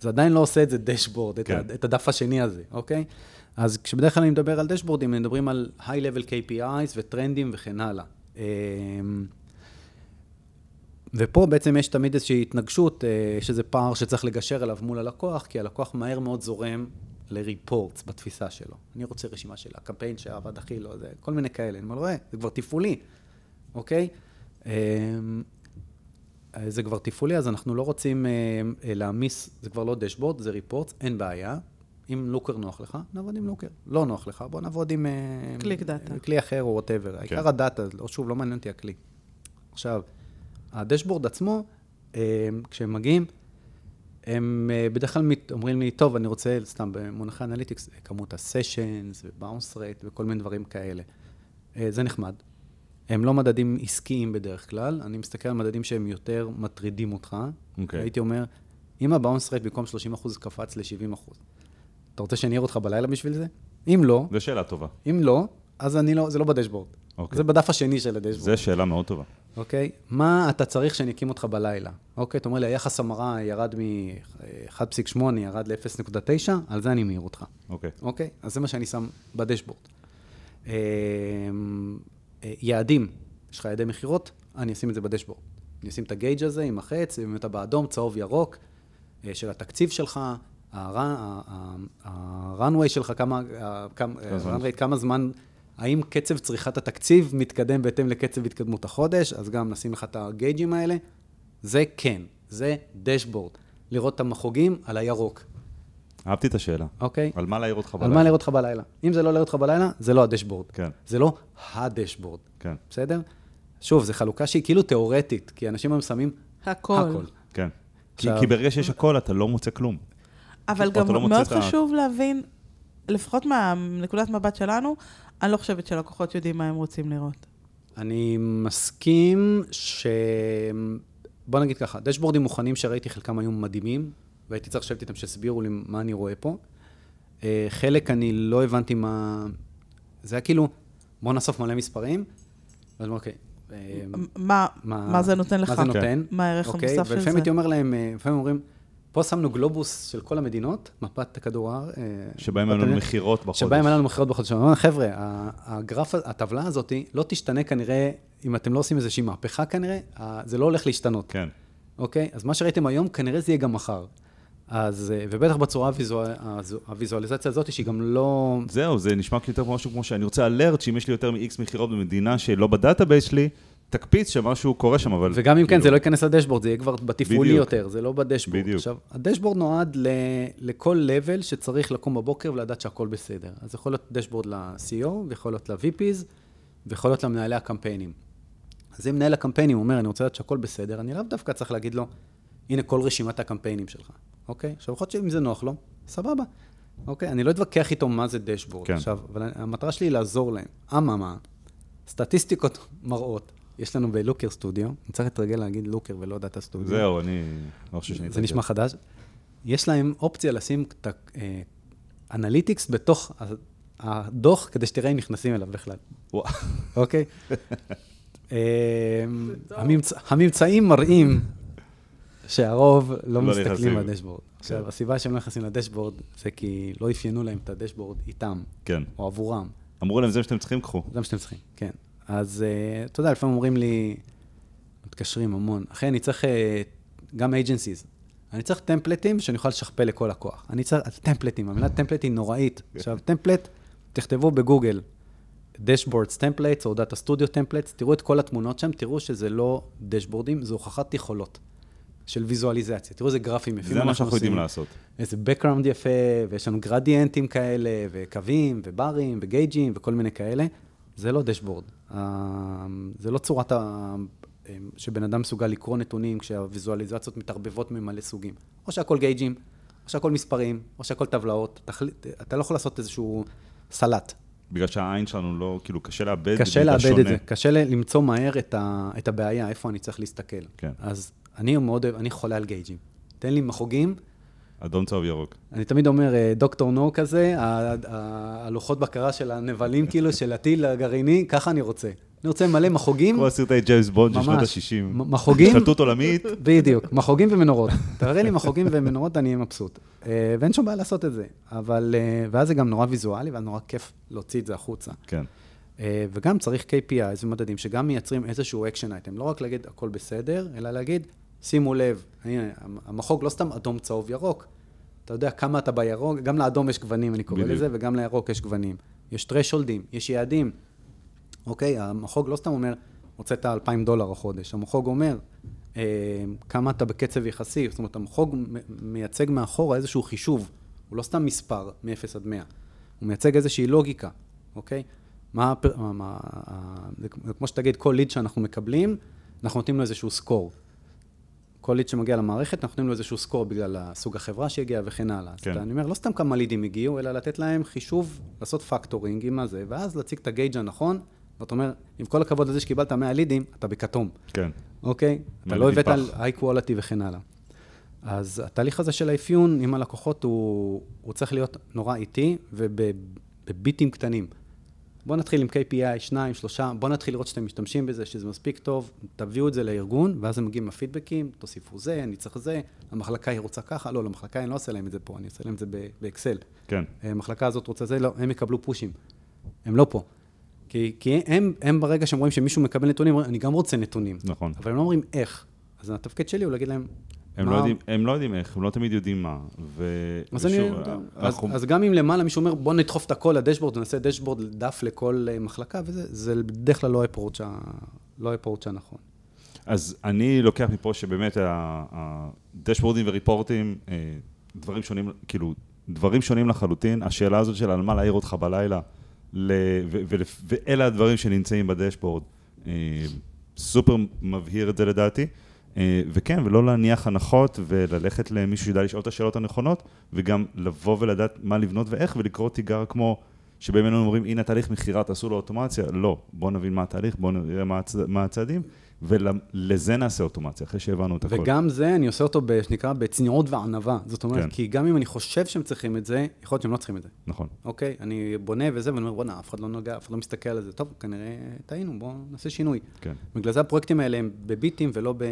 זה עדיין לא עושה את זה דשבורד, כן. את הדף השני הזה, אוקיי? אז כשבדרך כלל אני מדבר על דשבורדים, אני מדברים על high-level K P Is וטרנדים וכן הלאה. ופה בעצם יש תמיד איזושהי התנגשות, יש איזה פער שצריך לגשר עליו מול הלקוח, כי הלקוח מהר מאוד זורם לריפורטס בתפיסה שלו. אני רוצה רשימה שלה, קמפיין שעבד הכי לא, זה כל מיני כאלה, אני לא רואה, זה כבר טיפולי, אוקיי? זה כבר טיפולי, אז אנחנו לא רוצים להמיס, זה כבר לא דשבורד, זה ריפורטס, אין בעיה. אם לוקר נוח לך, נעבוד עם לוקר. לא נוח לך, בוא נעבוד עם קליק דאטה. כלי אחר או whatever. העיקר הדאטה, שוב, לא מעניין אותי הכלי. עכשיו, הדשבורד עצמו, כשהם מגיעים, הם בדרך כלל אומרים לי, טוב, אני רוצה, סתם, במונחי אנליטיקס, כמות הסשנס ובאונס רייט וכל מיני דברים כאלה. זה נחמד. הם לא מדדים עסקיים בדרך כלל, אני מסתכל על מדדים שהם יותר מטרידים אותך. הייתי אומר, אם הבאונס רייט במקום שלושים אחוז קפץ ל-שבעים אחוז. אתה רוצה שאני אראה אותך בלילה בשביל זה? אם לא... זו שאלה טובה. אם לא, אז אני לא, זה לא בדשבורד. אוקיי. זה בדף השני של הדשבורד. זו שאלה מאוד טובה. אוקיי? מה אתה צריך שאני אקים אותך בלילה? אוקיי, אתה אומר לי, היחס המרה ירד מ-אחת נקודה שמונה, ירד ל-אפס נקודה תשע, על זה אני מעיר אותך. אוקיי. אוקיי? אז זה מה שאני שם בדשבורד. יעדים, יש לך יעדי מחירות, אני אשים את זה בדשבורד. אני אשים את הגייג' הזה עם החץ, אם אתה באדום, צהוב, ירוק, של התקציב שלך, הרנווי שלך, כמה זמן, האם קצב צריכת התקציב מתקדם בהתאם לקצב התקדמות החודש, אז גם נשים לך את הגייג'ים האלה, זה כן, זה דשבורד, לראות את המחוגים על הירוק. אהבתי את השאלה. אוקיי. על מה להעיר אותך בלילה? על מה להעיר אותך בלילה. אם זה לא להעיר אותך בלילה, זה לא הדשבורד. כן. זה לא הדשבורד. כן. בסדר? שוב, זו חלוקה שהיא כאילו תיאורטית, כי אנשים הם שמים הכל. כן. כי ברגע שיש הכל, אתה לא מוצא כלום. אבל גם מאוד חשוב להבין, לפחות מהנקודת מבט שלנו, אני לא חושבת שלקוחות יודעים מה הם רוצים לראות. אני מסכים ש... בוא נגיד ככה, דשבורדים מוכנים שראיתי חלקם היום מדהימים, והייתי צריך לשבת איתם שסבירו לי מה אני רואה פה. חלק אני לא הבנתי מה... זה היה כאילו, בוא נאסוף מלא מספרים, ואני אומר, אוקיי. מה זה נותן לך? מה זה נותן? מה הערך המוסף של זה? ולפעמים הייתי אומר להם, לפעמים אומרים, פה שמנו גלובוס של כל המדינות, מפת הכדור הארץ. שבהם היו לנו מחירות בחודש. שבהם היו לנו מחירות בחודש. חבר'ה, הגרף, הטבלה הזאת לא תשתנה כנראה, אם אתם לא עושים איזושהי מהפכה כנראה, זה לא הולך להשתנות. כן. אוקיי? אז מה שראיתם היום, כנראה זה יהיה גם מחר. אז, ובטח בצורה הוויזואליזציה הזאת, שהיא גם לא... זהו, זה נשמע יותר משהו כמו שאני רוצה אלרט, שאם יש לי יותר מ-X מחירות במדינה שלא בדאטאבייס שלי, תקפיץ שמשהו קורה שם, אבל... וגם אם כן, זה לא ייכנס לדשבורד, זה יהיה כבר בתפעולי יותר, זה לא בדשבורד. עכשיו, הדשבורד נועד לכל לבל שצריך לקום בבוקר ולדעת שהכל בסדר. אז יכול להיות דשבורד ל-סי אי או, ויכול להיות ל-וי פי'ז, ויכול להיות למנהלי הקמפיינים. אז אם מנהל הקמפיינים אומר, אני רוצה לדעת שהכל בסדר, אני לאו דווקא צריך להגיד לו, הנה כל רשימת הקמפיינים שלך. אוקיי? עכשיו, יכול להיות שאם זה נוח לו, סבבה. אוקיי? אני לא אתווכח איתו מה זה דשבורד. עכשיו, אבל המטרה שלי היא לעזור להם. אממה, סטטיסטיקות מראות. יש לנו בלוקר סטודיו, אני צריך להתרגל להגיד לוקר ולא דאטה סטודיו. זהו, אני לא חושב שאני... זה נשמע חדש. יש להם אופציה לשים אנליטיקס בתוך הדוח, כדי שתראה אם נכנסים אליו בכלל. וואו. אוקיי? הממצאים מראים שהרוב לא מסתכלים על דשבורד. עכשיו, הסיבה שהם לא נכנסים לדשבורד, זה כי לא אפיינו להם את הדשבורד איתם, או עבורם. אמרו להם, זה מה שאתם צריכים, קחו. זה מה שאתם צריכים, כן. אז אתה יודע, לפעמים אומרים לי, מתקשרים המון, אחרי אני צריך גם agencies, אני צריך טמפלטים שאני אוכל לשכפל לכל הכוח. אני צריך, טמפלטים, המילה טמפלט היא נוראית. עכשיו, טמפלט, תכתבו בגוגל, דשבורדס טמפלטס או דאטה סטודיו טמפלטס, תראו את כל התמונות שם, תראו שזה לא דשבורדים, זה הוכחת יכולות של ויזואליזציה. תראו איזה גרפים יפים. זה מה שאנחנו יודעים לעשות. איזה background יפה, ויש לנו גרדיאנטים כאלה, וקווים, וברים, וגייג'ים, וכל מיני כאלה. זה לא דשבורד, זה לא צורת שבן אדם מסוגל לקרוא נתונים כשהוויזואליזציות מתערבבות ממלא סוגים. או שהכל גייג'ים, או שהכל מספרים, או שהכל טבלאות. אתה לא יכול לעשות איזשהו סלט. בגלל שהעין שלנו לא, כאילו, קשה לאבד את זה. קשה לאבד את זה, קשה למצוא מהר את הבעיה, איפה אני צריך להסתכל. אז אני מאוד, אני חולה על גייג'ים. תן לי מחוגים אדום צהוב ירוק. אני תמיד אומר, דוקטור נו כזה, הלוחות בקרה של הנבלים, כאילו, של הטיל הגרעיני, ככה אני רוצה. אני רוצה מלא מחוגים. כמו הסרטי ג'יימס בונד של שנות ה-שישים. מחוגים. השתלטות עולמית. בדיוק, מחוגים ומנורות. תראה לי מחוגים ומנורות, אני אהיה מבסוט. ואין שום בעיה לעשות את זה. אבל, ואז זה גם נורא ויזואלי, ואז נורא כיף להוציא את זה החוצה. כן. וגם צריך קיי פי איז ומדדים, שגם מייצרים איזשהו אקשן אייטם. לא רק להגיד, הכל בסדר, אלא להגיד, שימו לב, הנה, המחוג לא סתם אדום, צהוב, ירוק. אתה יודע כמה אתה בירוק, גם לאדום יש גוונים, אני קורא לזה, וגם לירוק יש גוונים. יש טרשולדים, יש יעדים. אוקיי, המחוג לא סתם אומר, הוצאת אלפיים דולר החודש. המחוג אומר, אה, כמה אתה בקצב יחסי. זאת אומרת, המחוג מייצג מאחורה איזשהו חישוב. הוא לא סתם מספר מ-אפס עד מאה. הוא מייצג איזושהי לוגיקה, אוקיי? מה, מה, מה, כמו שתגיד, כל ליד שאנחנו מקבלים, אנחנו נותנים לו איזשהו סקור. כל ליד שמגיע למערכת, אנחנו נותנים לו איזשהו סקור בגלל הסוג החברה שהגיעה וכן הלאה. כן. אז אני אומר, לא סתם כמה לידים הגיעו, אלא לתת להם חישוב, לעשות פקטורינג עם הזה, ואז להציג את הגייג' הנכון. זאת אומרת, עם כל הכבוד לזה שקיבלת מאה לידים, אתה בכתום. כן. אוקיי? אתה לא הבאת על high quality וכן הלאה. אז התהליך הזה של האפיון עם הלקוחות, הוא, הוא צריך להיות נורא איטי ובביטים קטנים. בוא נתחיל עם קיי פי איי, שניים, שלושה, בוא נתחיל לראות שאתם משתמשים בזה, שזה מספיק טוב, תביאו את זה לארגון, ואז הם מגיעים הפידבקים, תוסיפו זה, אני צריך זה, המחלקה היא רוצה ככה, לא, למחלקה אני לא עושה להם את זה פה, אני עושה להם את זה באקסל. כן. המחלקה הזאת רוצה זה, לא, הם יקבלו פושים. הם לא פה. כי, כי הם, הם ברגע שהם רואים שמישהו מקבל נתונים, אני גם רוצה נתונים. נכון. אבל הם לא אומרים איך. אז התפקיד שלי הוא להגיד להם, הם לא יודעים, הם לא יודעים איך, הם לא תמיד יודעים מה. אז גם אם למעלה מישהו אומר, בוא נדחוף את הכל לדשבורד, נעשה דשבורד דף לכל מחלקה, וזה בדרך כלל לא הפורט שהנכון. אז אני לוקח מפה שבאמת הדשבורדים וריפורטים, דברים שונים, כאילו, דברים שונים לחלוטין. השאלה הזאת של על מה להעיר אותך בלילה, ואלה הדברים שנמצאים בדשבורד, סופר מבהיר את זה לדעתי. וכן, ולא להניח הנחות וללכת למישהו שידע לשאול את השאלות הנכונות, וגם לבוא ולדעת מה לבנות ואיך, ולקרוא תיגר כמו שבאמת אומרים, הנה תהליך מכירה, תעשו לאוטומציה. לא, בוא נבין מה התהליך, בוא נראה מה הצעדים, ולזה נעשה אוטומציה, אחרי שהבנו את הכל. וגם זה, אני עושה אותו שנקרא בצניעות וענווה. זאת אומרת, כי גם אם אני חושב שהם צריכים את זה, יכול להיות שהם לא צריכים את זה. נכון. אוקיי, אני בונה וזה, ואני אומר, בוא נע, אף אחד לא נוגע, אף אחד לא מסתכל על זה. טוב, כנראה, תהיינו, בוא נעשה שינוי. כן. בגלל זה הפרויקטים האלה הם בביטים ולא ב...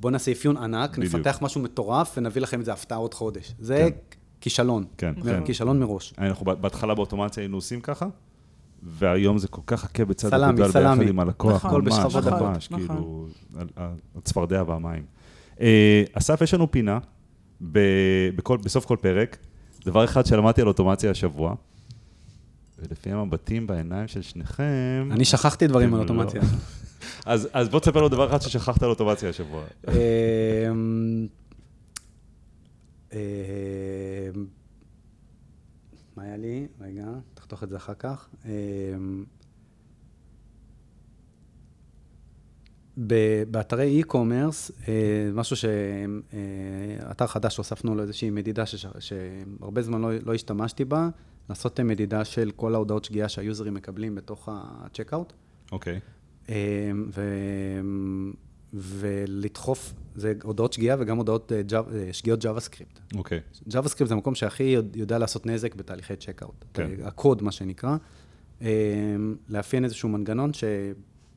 בוא נעשה אפיון ענק, נפתח משהו מטורף, ונביא לכם את זה הפתעה עוד חודש. זה כישלון. כן, כן. כישלון מראש. אנחנו בהתחלה באוטומציה היינו עושים ככה, והיום זה כל כך חכה בצד הגודל ביחד עם הלקוח. הכל בשכבות דקות. כאילו, הצפרדע והמים. אסף, יש לנו פינה, בסוף כל פרק, דבר אחד שלמדתי על אוטומציה השבוע, ולפי המבטים בעיניים של שניכם... אני שכחתי דברים על אוטומציה. אז, אז בוא תספר לו דבר אחד ששכחת על אוטומציה השבוע. מה היה לי? רגע, תחתוך את זה אחר כך. באתרי e-commerce, משהו שאתר חדש שהוספנו לו איזושהי מדידה שהרבה זמן לא השתמשתי בה, לעשות מדידה של כל ההודעות שגיאה שהיוזרים מקבלים בתוך ה-checkout. אוקיי. ולדחוף, זה הודעות שגיאה וגם הודעות שגיאות ג'אווה סקריפט. אוקיי. ג'אווה סקריפט זה המקום שהכי יודע לעשות נזק בתהליכי צ'קאוט. הקוד, מה שנקרא. לאפיין איזשהו מנגנון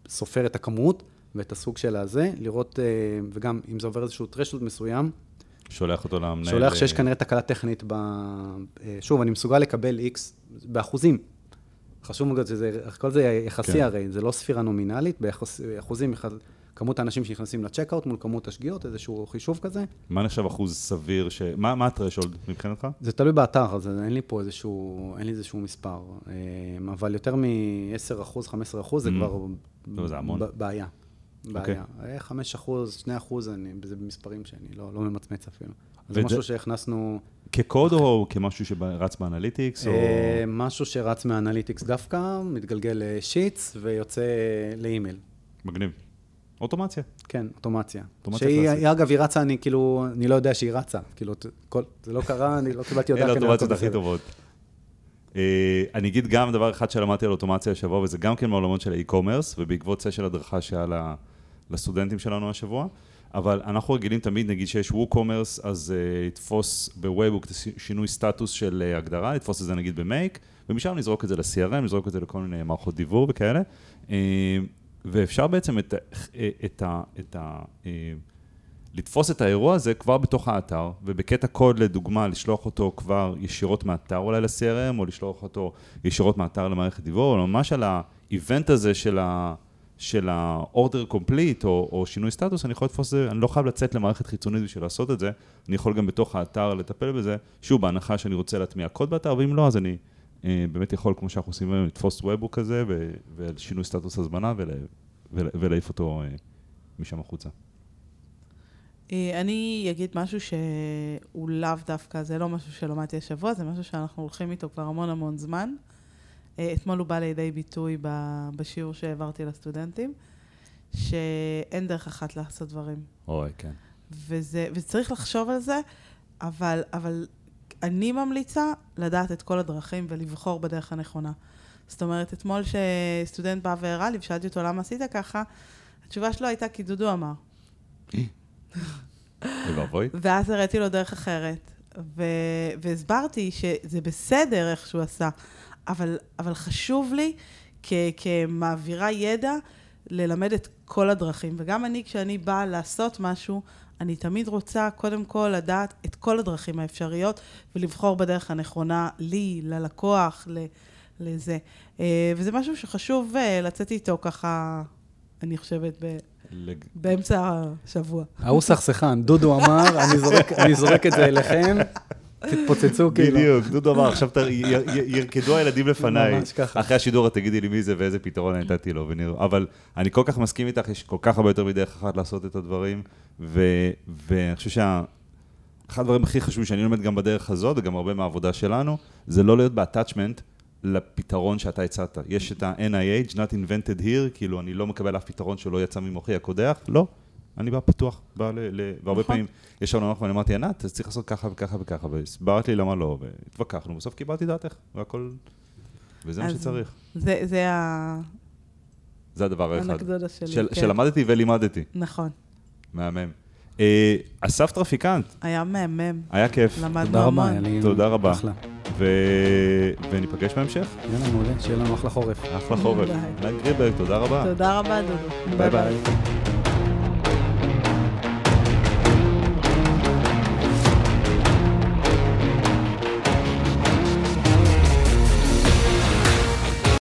שסופר את הכמות ואת הסוג שלה הזה, לראות, וגם אם זה עובר איזשהו טרשולד מסוים, שולח אותו למנהל. שולח שיש כנראה תקלה טכנית, שוב, אני מסוגל לקבל X באחוזים. חשוב מאוד שזה, כל זה יחסי כן. הרי, זה לא ספירה נומינלית, באחוזים, כמות האנשים שנכנסים לצ'קאוט מול כמות השגיאות, איזשהו חישוב כזה. מה נחשב אחוז סביר, ש... מה, מה הטרשולד מבחינתך? זה תלוי באתר, אז אין לי פה איזשהו, אין לי איזשהו מספר, אבל יותר מ-עשרה אחוז, חמישה עשר אחוז זה mm. כבר לא, זה המון. ב- בעיה. בעיה. Okay. חמישה אחוז, שני אחוז, אני, זה במספרים שאני לא, לא ממצמץ אפילו. זה משהו שהכנסנו... כקוד או כמשהו שרץ באנליטיקס? משהו שרץ מהאנליטיקס דווקא, מתגלגל לשיטס ויוצא לאימייל. מגניב. אוטומציה. כן, אוטומציה. שהיא, אגב, היא רצה, אני כאילו, אני לא יודע שהיא רצה. כאילו, זה לא קרה, אני לא קיבלתי הודעה. אלה אוטומציות הכי טובות. אני אגיד גם דבר אחד שלמדתי על אוטומציה השבוע, וזה גם כן מעולמות של האי-קומרס, ובעקבות סשן הדרכה שהיה לסטודנטים שלנו השבוע. אבל אנחנו רגילים תמיד, נגיד שיש ווקומרס, אז uh, תפוס בווייבוק שינוי סטטוס של uh, הגדרה, תפוס את זה נגיד במייק, ומשם נזרוק את זה ל-סי אר אם, נזרוק את זה לכל מיני מערכות דיבור וכאלה, uh, ואפשר בעצם את, uh, את ה... את ה uh, לתפוס את האירוע הזה כבר בתוך האתר, ובקטע קוד לדוגמה, לשלוח אותו כבר ישירות מהאתר אולי ל-סי אר אם, או לשלוח אותו ישירות מהאתר למערכת דיבור, או ממש על האיבנט הזה של ה... של ה-order complete, או, או שינוי סטטוס, אני יכול לתפוס את זה, אני לא חייב לצאת למערכת חיצונית בשביל לעשות את זה, אני יכול גם בתוך האתר לטפל בזה, שוב, בהנחה שאני רוצה להטמיע קוד באתר, ואם לא, אז אני אה, באמת יכול, כמו שאנחנו עושים היום, לתפוס וייבוק כזה, ו- ושינוי סטטוס הזמנה, ולה- ולה- ולהעיף אותו אה, משם החוצה. אני אגיד משהו שהוא לאו דווקא, זה לא משהו שלומדתי השבוע, זה משהו שאנחנו הולכים איתו כבר המון המון זמן, אתמול הוא בא לידי ביטוי בשיעור שהעברתי לסטודנטים, שאין דרך אחת לעשות דברים. אוי, כן. וזה, וצריך לחשוב על זה, אבל, אבל אני ממליצה לדעת את כל הדרכים ולבחור בדרך הנכונה. זאת אומרת, אתמול שסטודנט בא והראה לי, ושאלתי אותו למה עשית ככה, התשובה שלו הייתה כי דודו אמר. ואז הראיתי לו דרך אחרת, והסברתי שזה בסדר איך שהוא עשה, אבל, אבל חשוב לי כ, כמעבירה ידע ללמד את כל הדרכים. וגם אני, כשאני באה לעשות משהו, אני תמיד רוצה קודם כל לדעת את כל הדרכים האפשריות, ולבחור בדרך הנכונה לי, ללקוח, ל, לזה. וזה משהו שחשוב לצאת איתו ככה, אני חושבת, ב... באמצע השבוע. ההוא סכסכן, דודו אמר, אני זורק, אני זורק את זה אליכם. תתפוצצו כאילו. בדיוק, דודו אמר, עכשיו ירקדו הילדים לפניי. אחרי השידור, תגידי לי מי זה ואיזה פתרון נתתי לו. אבל אני כל כך מסכים איתך, יש כל כך הרבה יותר מדרך אחת לעשות את הדברים, ואני חושב שאחד הדברים הכי חשובים שאני לומד גם בדרך הזאת, וגם הרבה מהעבודה שלנו, זה לא להיות באטאצ'מנט לפתרון שאתה הצעת. יש את ה-אן איי אייץ', not invented here, כאילו אני לא מקבל אף פתרון שלא יצא ממוחי הקודח, לא. אני בא פתוח, בא להרבה פעמים, יש לנו נוח ואני אמרתי, ענת, אז צריך לעשות ככה וככה וככה, והסברת לי למה לא, והתווכחנו, בסוף קיבלתי דעתך, והכל, וזה מה שצריך. זה ה... זה הדבר האחד. הנקדודה שלי. שלמדתי ולימדתי. נכון. מהמם. אסף טרפיקנט. היה מהמם. היה כיף. למדנו המון. תודה רבה. אחלה. וניפגש בהמשך. יאללה, מעולה, שיהיה לנו אחלה חורף. אחלה חורף. תודה רבה. תודה רבה, דודו. ביי ביי.